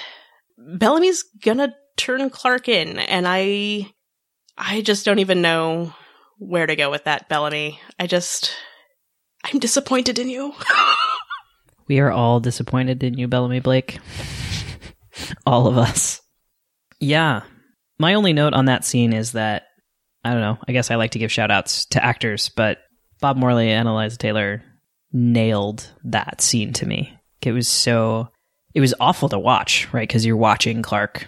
Bellamy's gonna turn Clarke in. And I, I just don't even know where to go with that, Bellamy. I just... I'm disappointed in you. We are all disappointed in you, Bellamy Blake. All of us. Yeah. My only note on that scene is that, I don't know, I guess I like to give shout outs to actors, but Bob Morley and Eliza Taylor nailed that scene to me. It was so, it was awful to watch, right? Because you're watching Clarke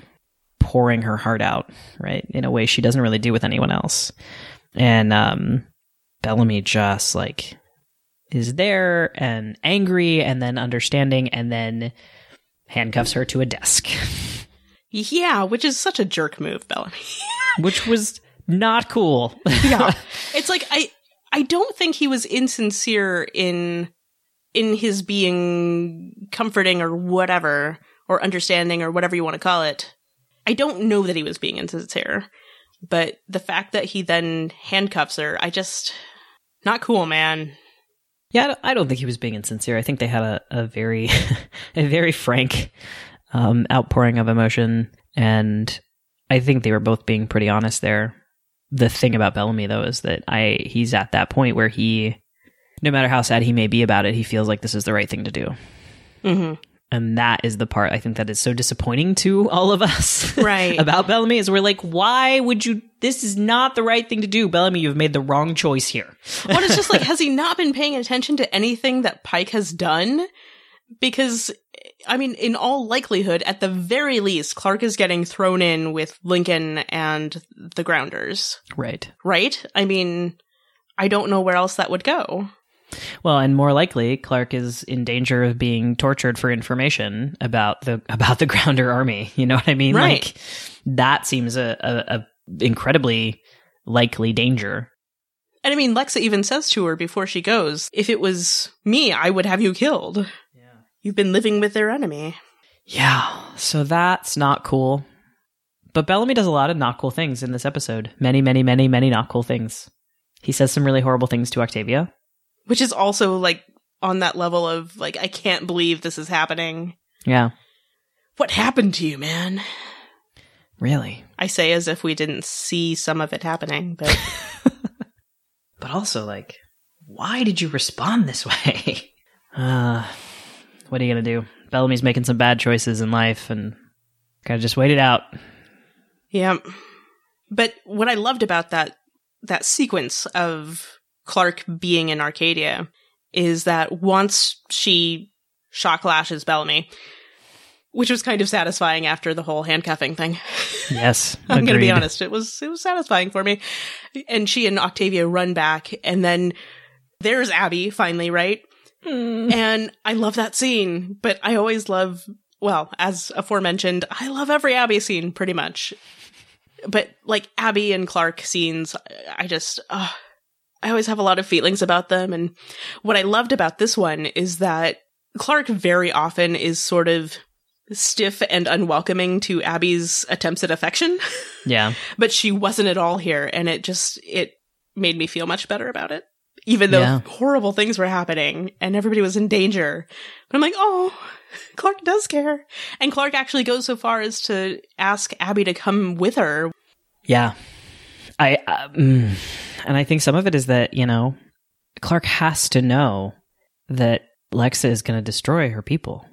pouring her heart out, right? In a way she doesn't really do with anyone else. And um, Bellamy just like... is there and angry and then understanding and then handcuffs her to a desk. Yeah, which is such a jerk move, Bellamy. Which was not cool. Yeah. It's like, I I don't think he was insincere in in his being comforting or whatever, or understanding or whatever you want to call it. I don't know that he was being insincere, but the fact that he then handcuffs her, I just, not cool, man. Yeah, I don't think he was being insincere. I think they had a, a very a very frank um, outpouring of emotion, and I think they were both being pretty honest there. The thing about Bellamy, though, is that I he's at that point where he, no matter how sad he may be about it, he feels like this is the right thing to do. Mm-hmm. And that is the part I think that is so disappointing to all of us right. about Bellamy, is we're like, why would you? This is not the right thing to do. Bellamy, you've made the wrong choice here. Well, it's just like, has he not been paying attention to anything that Pike has done? Because, I mean, in all likelihood, at the very least, Clarke is getting thrown in with Lincoln and the Grounders. Right. Right? I mean, I don't know where else that would go. Well, and more likely, Clarke is in danger of being tortured for information about the about the Grounder army. You know what I mean? Right. Like, that seems a, a, a incredibly likely danger. And I mean, Lexa even says to her before she goes, "If it was me, I would have you killed. Yeah. You've been living with their enemy." Yeah. So that's not cool. But Bellamy does a lot of not cool things in this episode. Many, many, many, many not cool things. He says some really horrible things to Octavia. Which is also, like, on that level of, like, I can't believe this is happening. Yeah. What happened to you, man? Really? I say as if we didn't see some of it happening, but... But also, like, why did you respond this way? Uh, what are you going to do? Bellamy's making some bad choices in life, and gotta just wait it out. Yeah. But what I loved about that that sequence of... Clarke being in Arkadia is that once she shock lashes Bellamy, which was kind of satisfying after the whole handcuffing thing. Yes. I'm going to be honest. It was, it was satisfying for me. And she and Octavia run back, and then there's Abby finally, right? Mm. And I love that scene, but I always love, well, as aforementioned, I love every Abby scene pretty much. But like Abby and Clarke scenes, I just, uh, I always have a lot of feelings about them. And what I loved about this one is that Clarke very often is sort of stiff and unwelcoming to Abby's attempts at affection. Yeah. But she wasn't at all here. And it just, it made me feel much better about it, even though yeah. horrible things were happening and everybody was in danger. But I'm like, oh, Clarke does care. And Clarke actually goes so far as to ask Abby to come with her. Yeah. I, uh, mm, and I think some of it is that, you know, Clarke has to know that Lexa is going to destroy her people.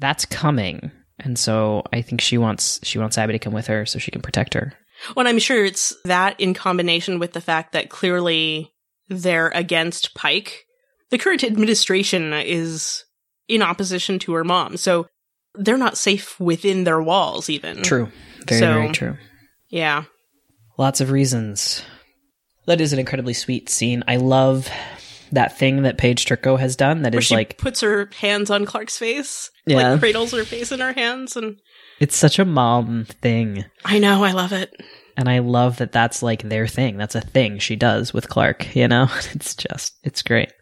That's coming. And so I think she wants, she wants Abby to come with her so she can protect her. Well, I'm sure it's that in combination with the fact that clearly they're against Pike. The current administration is in opposition to her mom. So they're not safe within their walls even. True. Very, so, very true. Yeah. Lots of reasons. That is an incredibly sweet scene. I love that thing that Paige Turco has done. That Where is she like puts her hands on Clarke's face, yeah. like cradles her face in her hands, and it's such a mom thing. I know, I love it, and I love that that's like their thing. That's a thing she does with Clarke. You know, it's just it's great.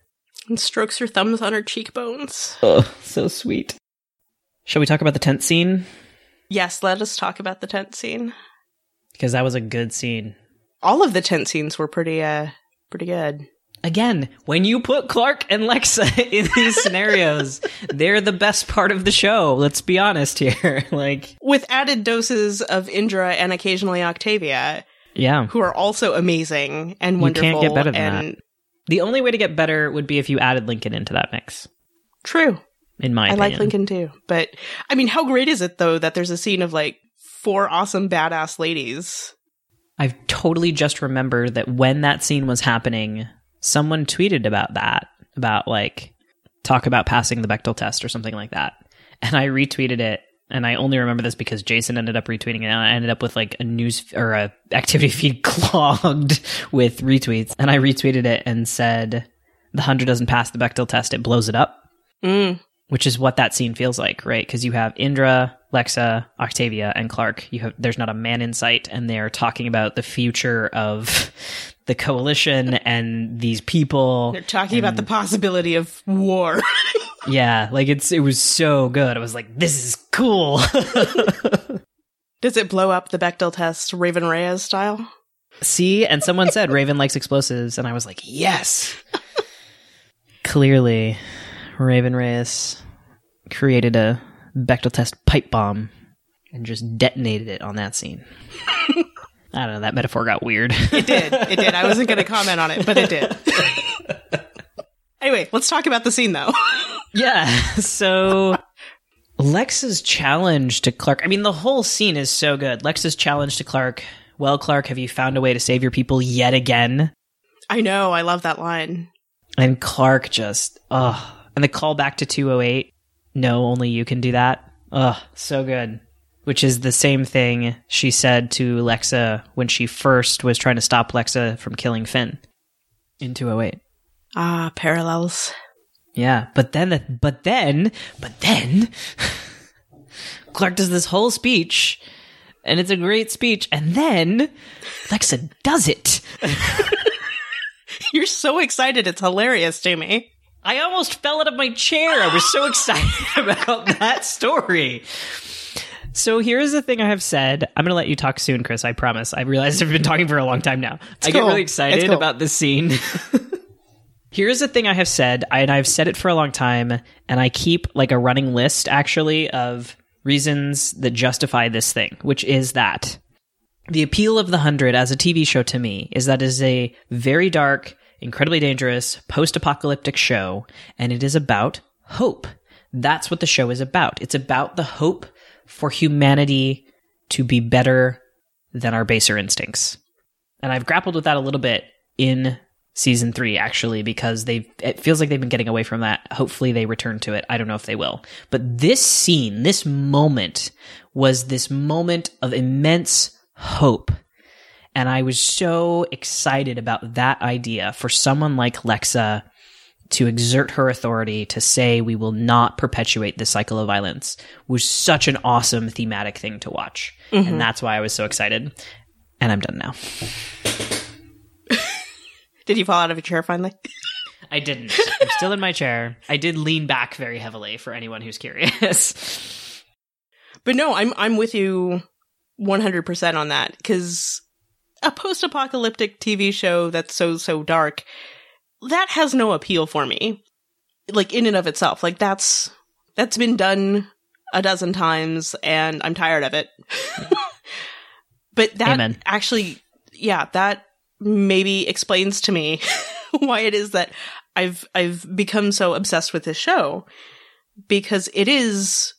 And strokes her thumbs on her cheekbones. Oh, so sweet. Shall we talk about the tent scene? Yes, let us talk about the tent scene. Because that was a good scene. All of the tent scenes were pretty uh, pretty good. Again, when you put Clarke and Lexa in these scenarios, they're the best part of the show. Let's be honest here. Like with added doses of Indra and occasionally Octavia. Yeah. Who are also amazing and wonderful. You can't get better than and that. The only way to get better would be if you added Lincoln into that mix. True. In my I opinion. I like Lincoln too. But, I mean, how great is it, though, that there's a scene of, like, four awesome badass ladies. I've totally just remembered that when that scene was happening, someone tweeted about that, about like, talk about passing the Bechdel test or something like that. And I retweeted it. And I only remember this because Jason ended up retweeting it. And I ended up with like a news f- or a activity feed clogged with retweets. And I retweeted it and said, the hundred doesn't pass the Bechdel test. It blows it up, mm. which is what that scene feels like, right? Because you have Indra, Lexa, Octavia, and Clarke. You have there's not a man in sight, and they're talking about the future of the coalition and these people. They're talking and, about the possibility of war. yeah, like it's it was so good. I was like, this is cool. Does it blow up the Bechdel test Raven Reyes style? See, and someone said Raven likes explosives, and I was like, yes. Clearly, Raven Reyes created a Bechdel test pipe bomb and just detonated it on that scene. I don't know, that metaphor got weird. It did. It did. I wasn't going to comment on it, but it did. Anyway, let's talk about the scene, though. Yeah. So Lexa's challenge to Clarke. I mean, the whole scene is so good. Lexa's challenge to Clarke. Well, Clarke, have you found a way to save your people yet again? I know. I love that line. And Clarke just, ugh. And the call back to two oh eight. No, only you can do that. Ugh, so good. Which is the same thing she said to Lexa when she first was trying to stop Lexa from killing Finn in two oh eight. Ah, parallels. Yeah, but then, the, but then, but then, Clarke does this whole speech, and it's a great speech, and then Lexa does it. You're so excited. It's hilarious to me. I almost fell out of my chair. I was so excited about that story. So here's the thing I have said. I'm going to let you talk soon, Chris. I promise. I realize I've been talking for a long time now. It's I cool. get really excited cool. about this scene. Here's the thing I have said, and I've said it for a long time, and I keep like a running list, actually, of reasons that justify this thing, which is that the appeal of The Hundred as a T V show to me is that it is a very dark, incredibly dangerous, post-apocalyptic show, and it is about hope. That's what the show is about. It's about the hope for humanity to be better than our baser instincts. And I've grappled with that a little bit in season three, actually, because they've it feels like they've been getting away from that. Hopefully they return to it. I don't know if they will. But this scene, this moment, was this moment of immense hope. And I was so excited about that idea for someone like Lexa to exert her authority to say we will not perpetuate this cycle of violence was such an awesome thematic thing to watch. Mm-hmm. And that's why I was so excited. And I'm done now. Did you fall out of a chair finally? I didn't. I'm still in my chair. I did lean back very heavily for anyone who's curious. But no, I'm I'm with you one hundred percent on that, because a post-apocalyptic T V show that's so, so dark, that has no appeal for me, like, in and of itself. Like, that's that's been done a dozen times, and I'm tired of it. But that Amen. Actually, yeah, that maybe explains to me why it is that I've I've become so obsessed with this show, because it is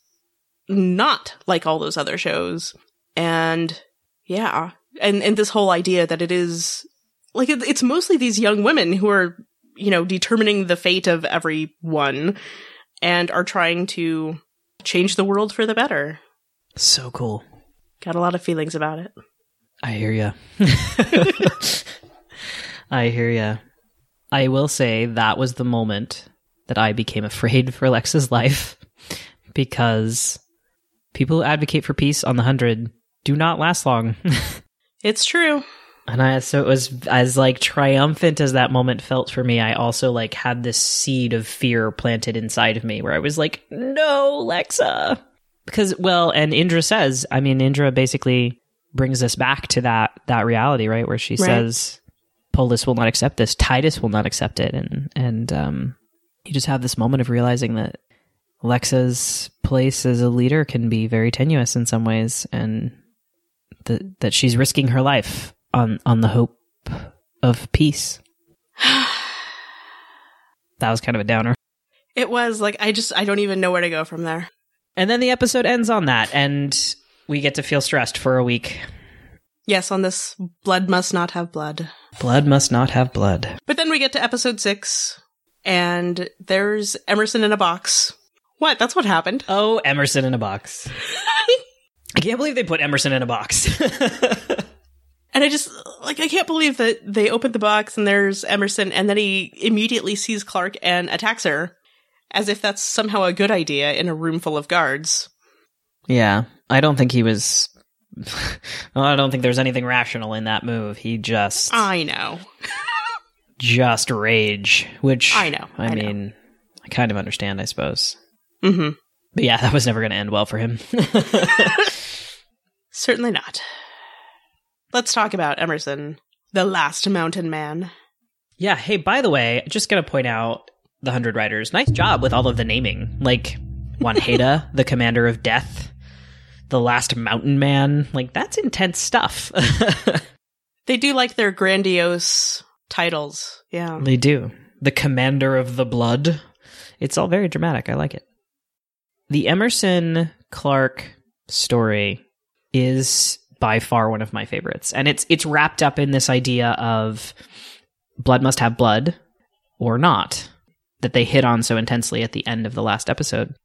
not like all those other shows. And yeah, and, and this whole idea that it is like it, it's mostly these young women who are, you know, determining the fate of everyone and are trying to change the world for the better. So cool. Got a lot of feelings about it. I hear ya. I hear ya. I will say that was the moment that I became afraid for Lexa's life, because people who advocate for peace on The Hundred do not last long. It's true. And I, so it was as like triumphant as that moment felt for me. I also like had this seed of fear planted inside of me where I was like, no, Lexa. Because, well, and Indra says, I mean, Indra basically brings us back to that that reality, right? Where she right. says, Polis will not accept this. Titus will not accept it. And and um, you just have this moment of realizing that Lexa's place as a leader can be very tenuous in some ways, and th- that she's risking her life on, on the hope of peace. That was kind of a downer. It was like, I just, I don't even know where to go from there. And then the episode ends on that, and we get to feel stressed for a week. Yes, on this blood must not have blood. Blood must not have blood. But then we get to episode six, and there's Emerson in a box. What? That's what happened. Oh, Emerson in a box. I can't believe they put Emerson in a box. And I just, like, I can't believe that they opened the box and there's Emerson, and then he immediately sees Clarke and attacks her, as if that's somehow a good idea in a room full of guards. Yeah. I don't think he was, well, I don't think there's anything rational in that move. He just, I know, just rage, which I know, I, I mean, know. I kind of understand, I suppose. Mm-hmm. But yeah, that was never going to end well for him. Certainly not. Let's talk about Emerson, the last mountain man. Yeah. Hey, by the way, just going to point out the Hundred Riders. Nice job with all of the naming, like Wanheda, the commander of death. The last mountain man. Like, that's intense stuff. They do like their grandiose titles. Yeah. They do. The commander of the blood. It's all very dramatic. I like it. the Emerson Clarke story is by far one of my favorites. And it's it's wrapped up in this idea of blood must have blood or not, that they hit on so intensely at the end of the last episode.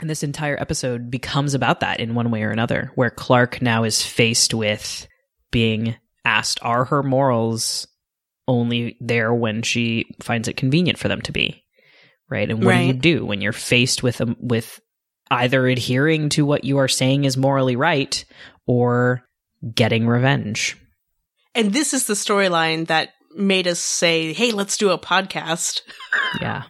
And this entire episode becomes about that in one way or another, where Clarke now is faced with being asked, are her morals only there when she finds it convenient for them to be? Right? And what right. do you do when you're faced with a, with either adhering to what you are saying is morally right or getting revenge? And this is the storyline that made us say, hey, let's do a podcast. Yeah.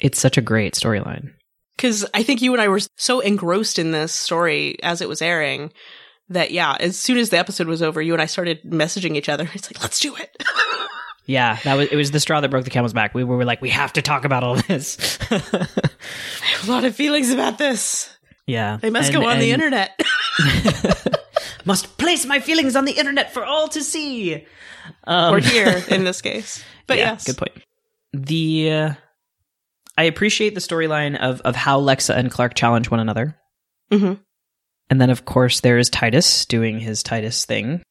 It's such a great storyline. Because I think you and I were so engrossed in this story as it was airing that, yeah, as soon as the episode was over, you and I started messaging each other. It's like, let's do it. Yeah, that was it was the straw that broke the camel's back. We were like, we have to talk about all this. I have a lot of feelings about this. Yeah. They must and, go on and... the internet. Must place my feelings on the internet for all to see. Um, or here, in this case. But yeah, yes. Good point. The... Uh, I appreciate the storyline of, of how Lexa and Clarke challenge one another. Mm-hmm. And then, of course, there is Titus doing his Titus thing.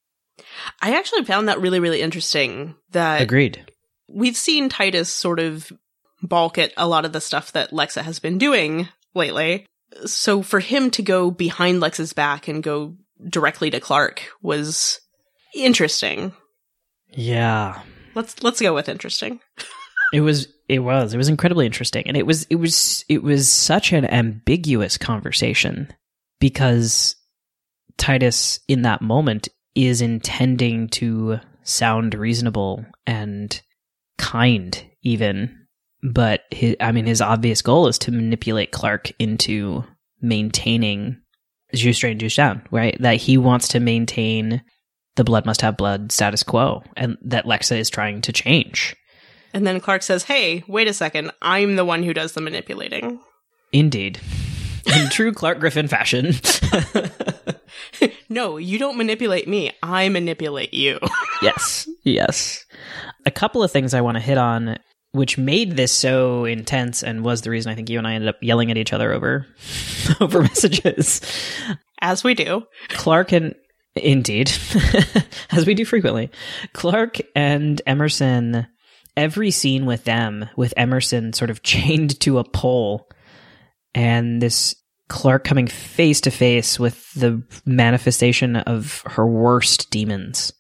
I actually found that really, really interesting. That Agreed. We've seen Titus sort of balk at a lot of the stuff that Lexa has been doing lately. So for him to go behind Lexa's back and go directly to Clarke was interesting. Yeah. Let's let's go with interesting. It was it was it was incredibly interesting, and it was it was it was such an ambiguous conversation, because Titus in that moment is intending to sound reasonable and kind even, but his, I mean his obvious goal is to manipulate Clarke into maintaining juice straight and juice down, right? That he wants to maintain the blood must have blood status quo, and that Lexa is trying to change. And then Clarke says, hey, wait a second, I'm the one who does the manipulating. Indeed. In true Clarke Griffin fashion. No, you don't manipulate me. I manipulate you. Yes. Yes. A couple of things I want to hit on, which made this so intense and was the reason I think you and I ended up yelling at each other over over messages. As we do. Clarke and... Indeed. As we do frequently. Clarke and Emerson... Every scene with them, with Emerson sort of chained to a pole, and this Clarke coming face to face with the manifestation of her worst demons.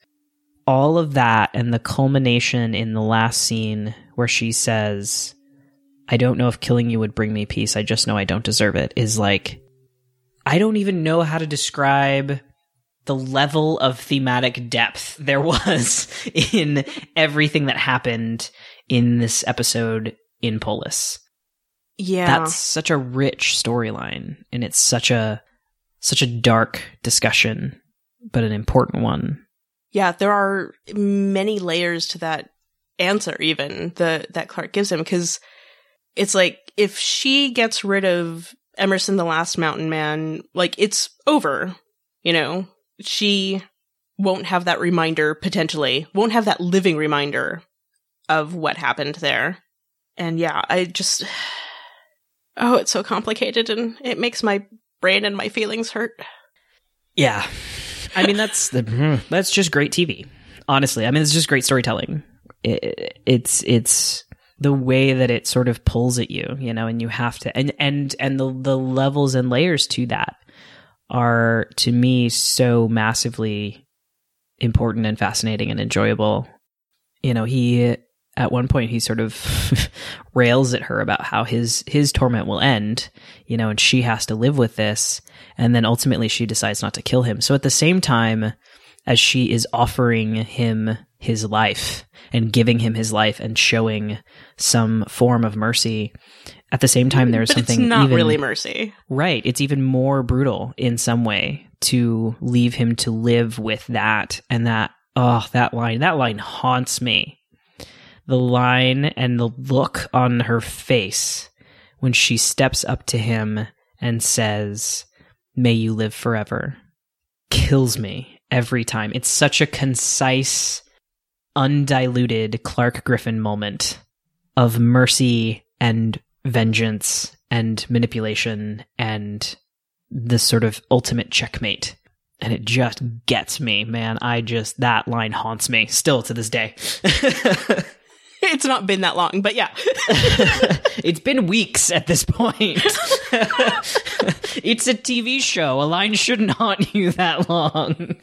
All of that, and the culmination in the last scene where she says, I don't know if killing you would bring me peace, I just know I don't deserve it, is like, I don't even know how to describe... the level of thematic depth there was in everything that happened in this episode in Polis. Yeah. That's such a rich storyline, and it's such a such a dark discussion, but an important one. Yeah, there are many layers to that answer even the that Clarke gives him, because it's like if she gets rid of Emerson the Last Mountain Man, like it's over, you know? She won't have that reminder, potentially, won't have that living reminder of what happened there. And yeah, I just, oh, it's so complicated, and it makes my brain and my feelings hurt. Yeah. I mean, that's the, that's just great T V, honestly. I mean, it's just great storytelling. It, it's, it's the way that it sort of pulls at you, you know, and you have to, and, and, and the, the levels and layers to that are, to me, so massively important and fascinating and enjoyable. You know, he, at one point, he sort of rails at her about how his, his torment will end, you know, and she has to live with this. And then ultimately she decides not to kill him. So at the same time as she is offering him his life and giving him his life and showing some form of mercy, at the same time, there is something but it's not even, really mercy. Right. It's even more brutal in some way to leave him to live with that. And that, oh, that line, that line haunts me. The line and the look on her face when she steps up to him and says, may you live forever, kills me every time. It's such a concise, undiluted Clarke Griffin moment of mercy and vengeance and manipulation and this sort of ultimate checkmate. And it just gets me, man. I just, that line haunts me still to this day. It's not been that long, but yeah. It's been weeks at this point. It's a T V show. A line shouldn't haunt you that long.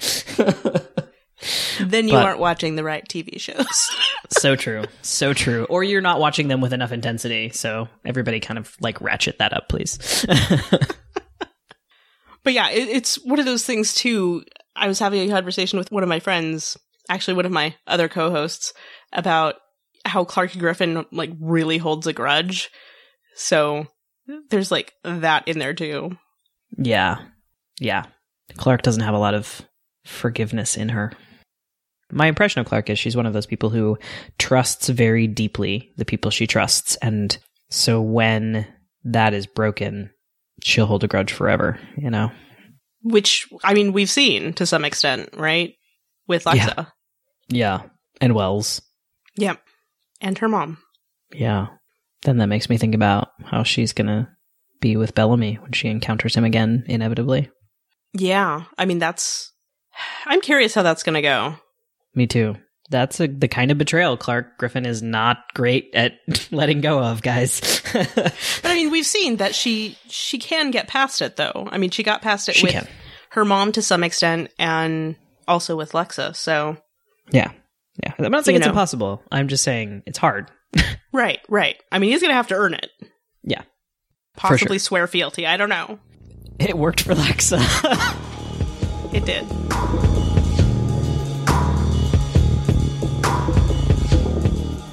Then you but, aren't watching the right T V shows. So true. So true. Or you're not watching them with enough intensity. So everybody kind of like ratchet that up, please. But yeah, it, it's one of those things too. I was having a conversation with one of my friends, actually one of my other co-hosts, about how Clarke Griffin like really holds a grudge. So there's like that in there too. Yeah. Yeah. Clarke doesn't have a lot of forgiveness in her. My impression of Clarke is she's one of those people who trusts very deeply the people she trusts. And so when that is broken, she'll hold a grudge forever, you know? Which, I mean, we've seen to some extent, right? With Lexa. Yeah. Yeah. And Wells. Yep. Yeah. And her mom. Yeah. Then that makes me think about how she's going to be with Bellamy when she encounters him again, inevitably. Yeah. I mean, that's... I'm curious how that's going to go. Me too. That's a, the kind of betrayal Clarke Griffin is not great at letting go of, guys. But I mean, we've seen that she she can get past it, though. I mean, she got past it she with can. her mom to some extent, and also with Lexa. So yeah, yeah. I'm not saying it's know. impossible. I'm just saying it's hard. Right, right. I mean, he's gonna have to earn it. Yeah, possibly sure. Swear fealty. I don't know. It worked for Lexa. It did.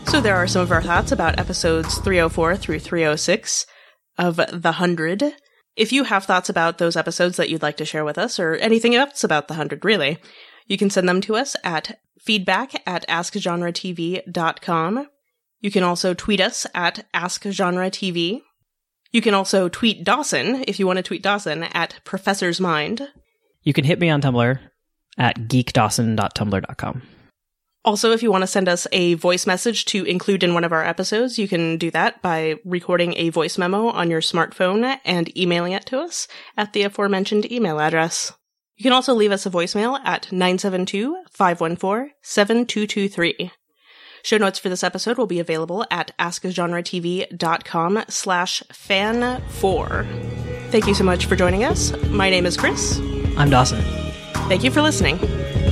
So there are some of our thoughts about episodes three oh four through three oh six of The Hundred. If you have thoughts about those episodes that you'd like to share with us, or anything else about The Hundred, really, you can send them to us at feedback at ask genre t v dot com. You can also tweet us at ask genre t v. You can also tweet Dawson, if you want to tweet Dawson, at Professor's Mind. You can hit me on Tumblr at geek dawson dot tumblr dot com. Also, if you want to send us a voice message to include in one of our episodes, you can do that by recording a voice memo on your smartphone and emailing it to us at the aforementioned email address. You can also leave us a voicemail at nine seven two, five one four, seven two two three. Show notes for this episode will be available at ask genre t v dot com slash fan four. Thank you so much for joining us. My name is Chris. I'm Dawson. Thank you for listening.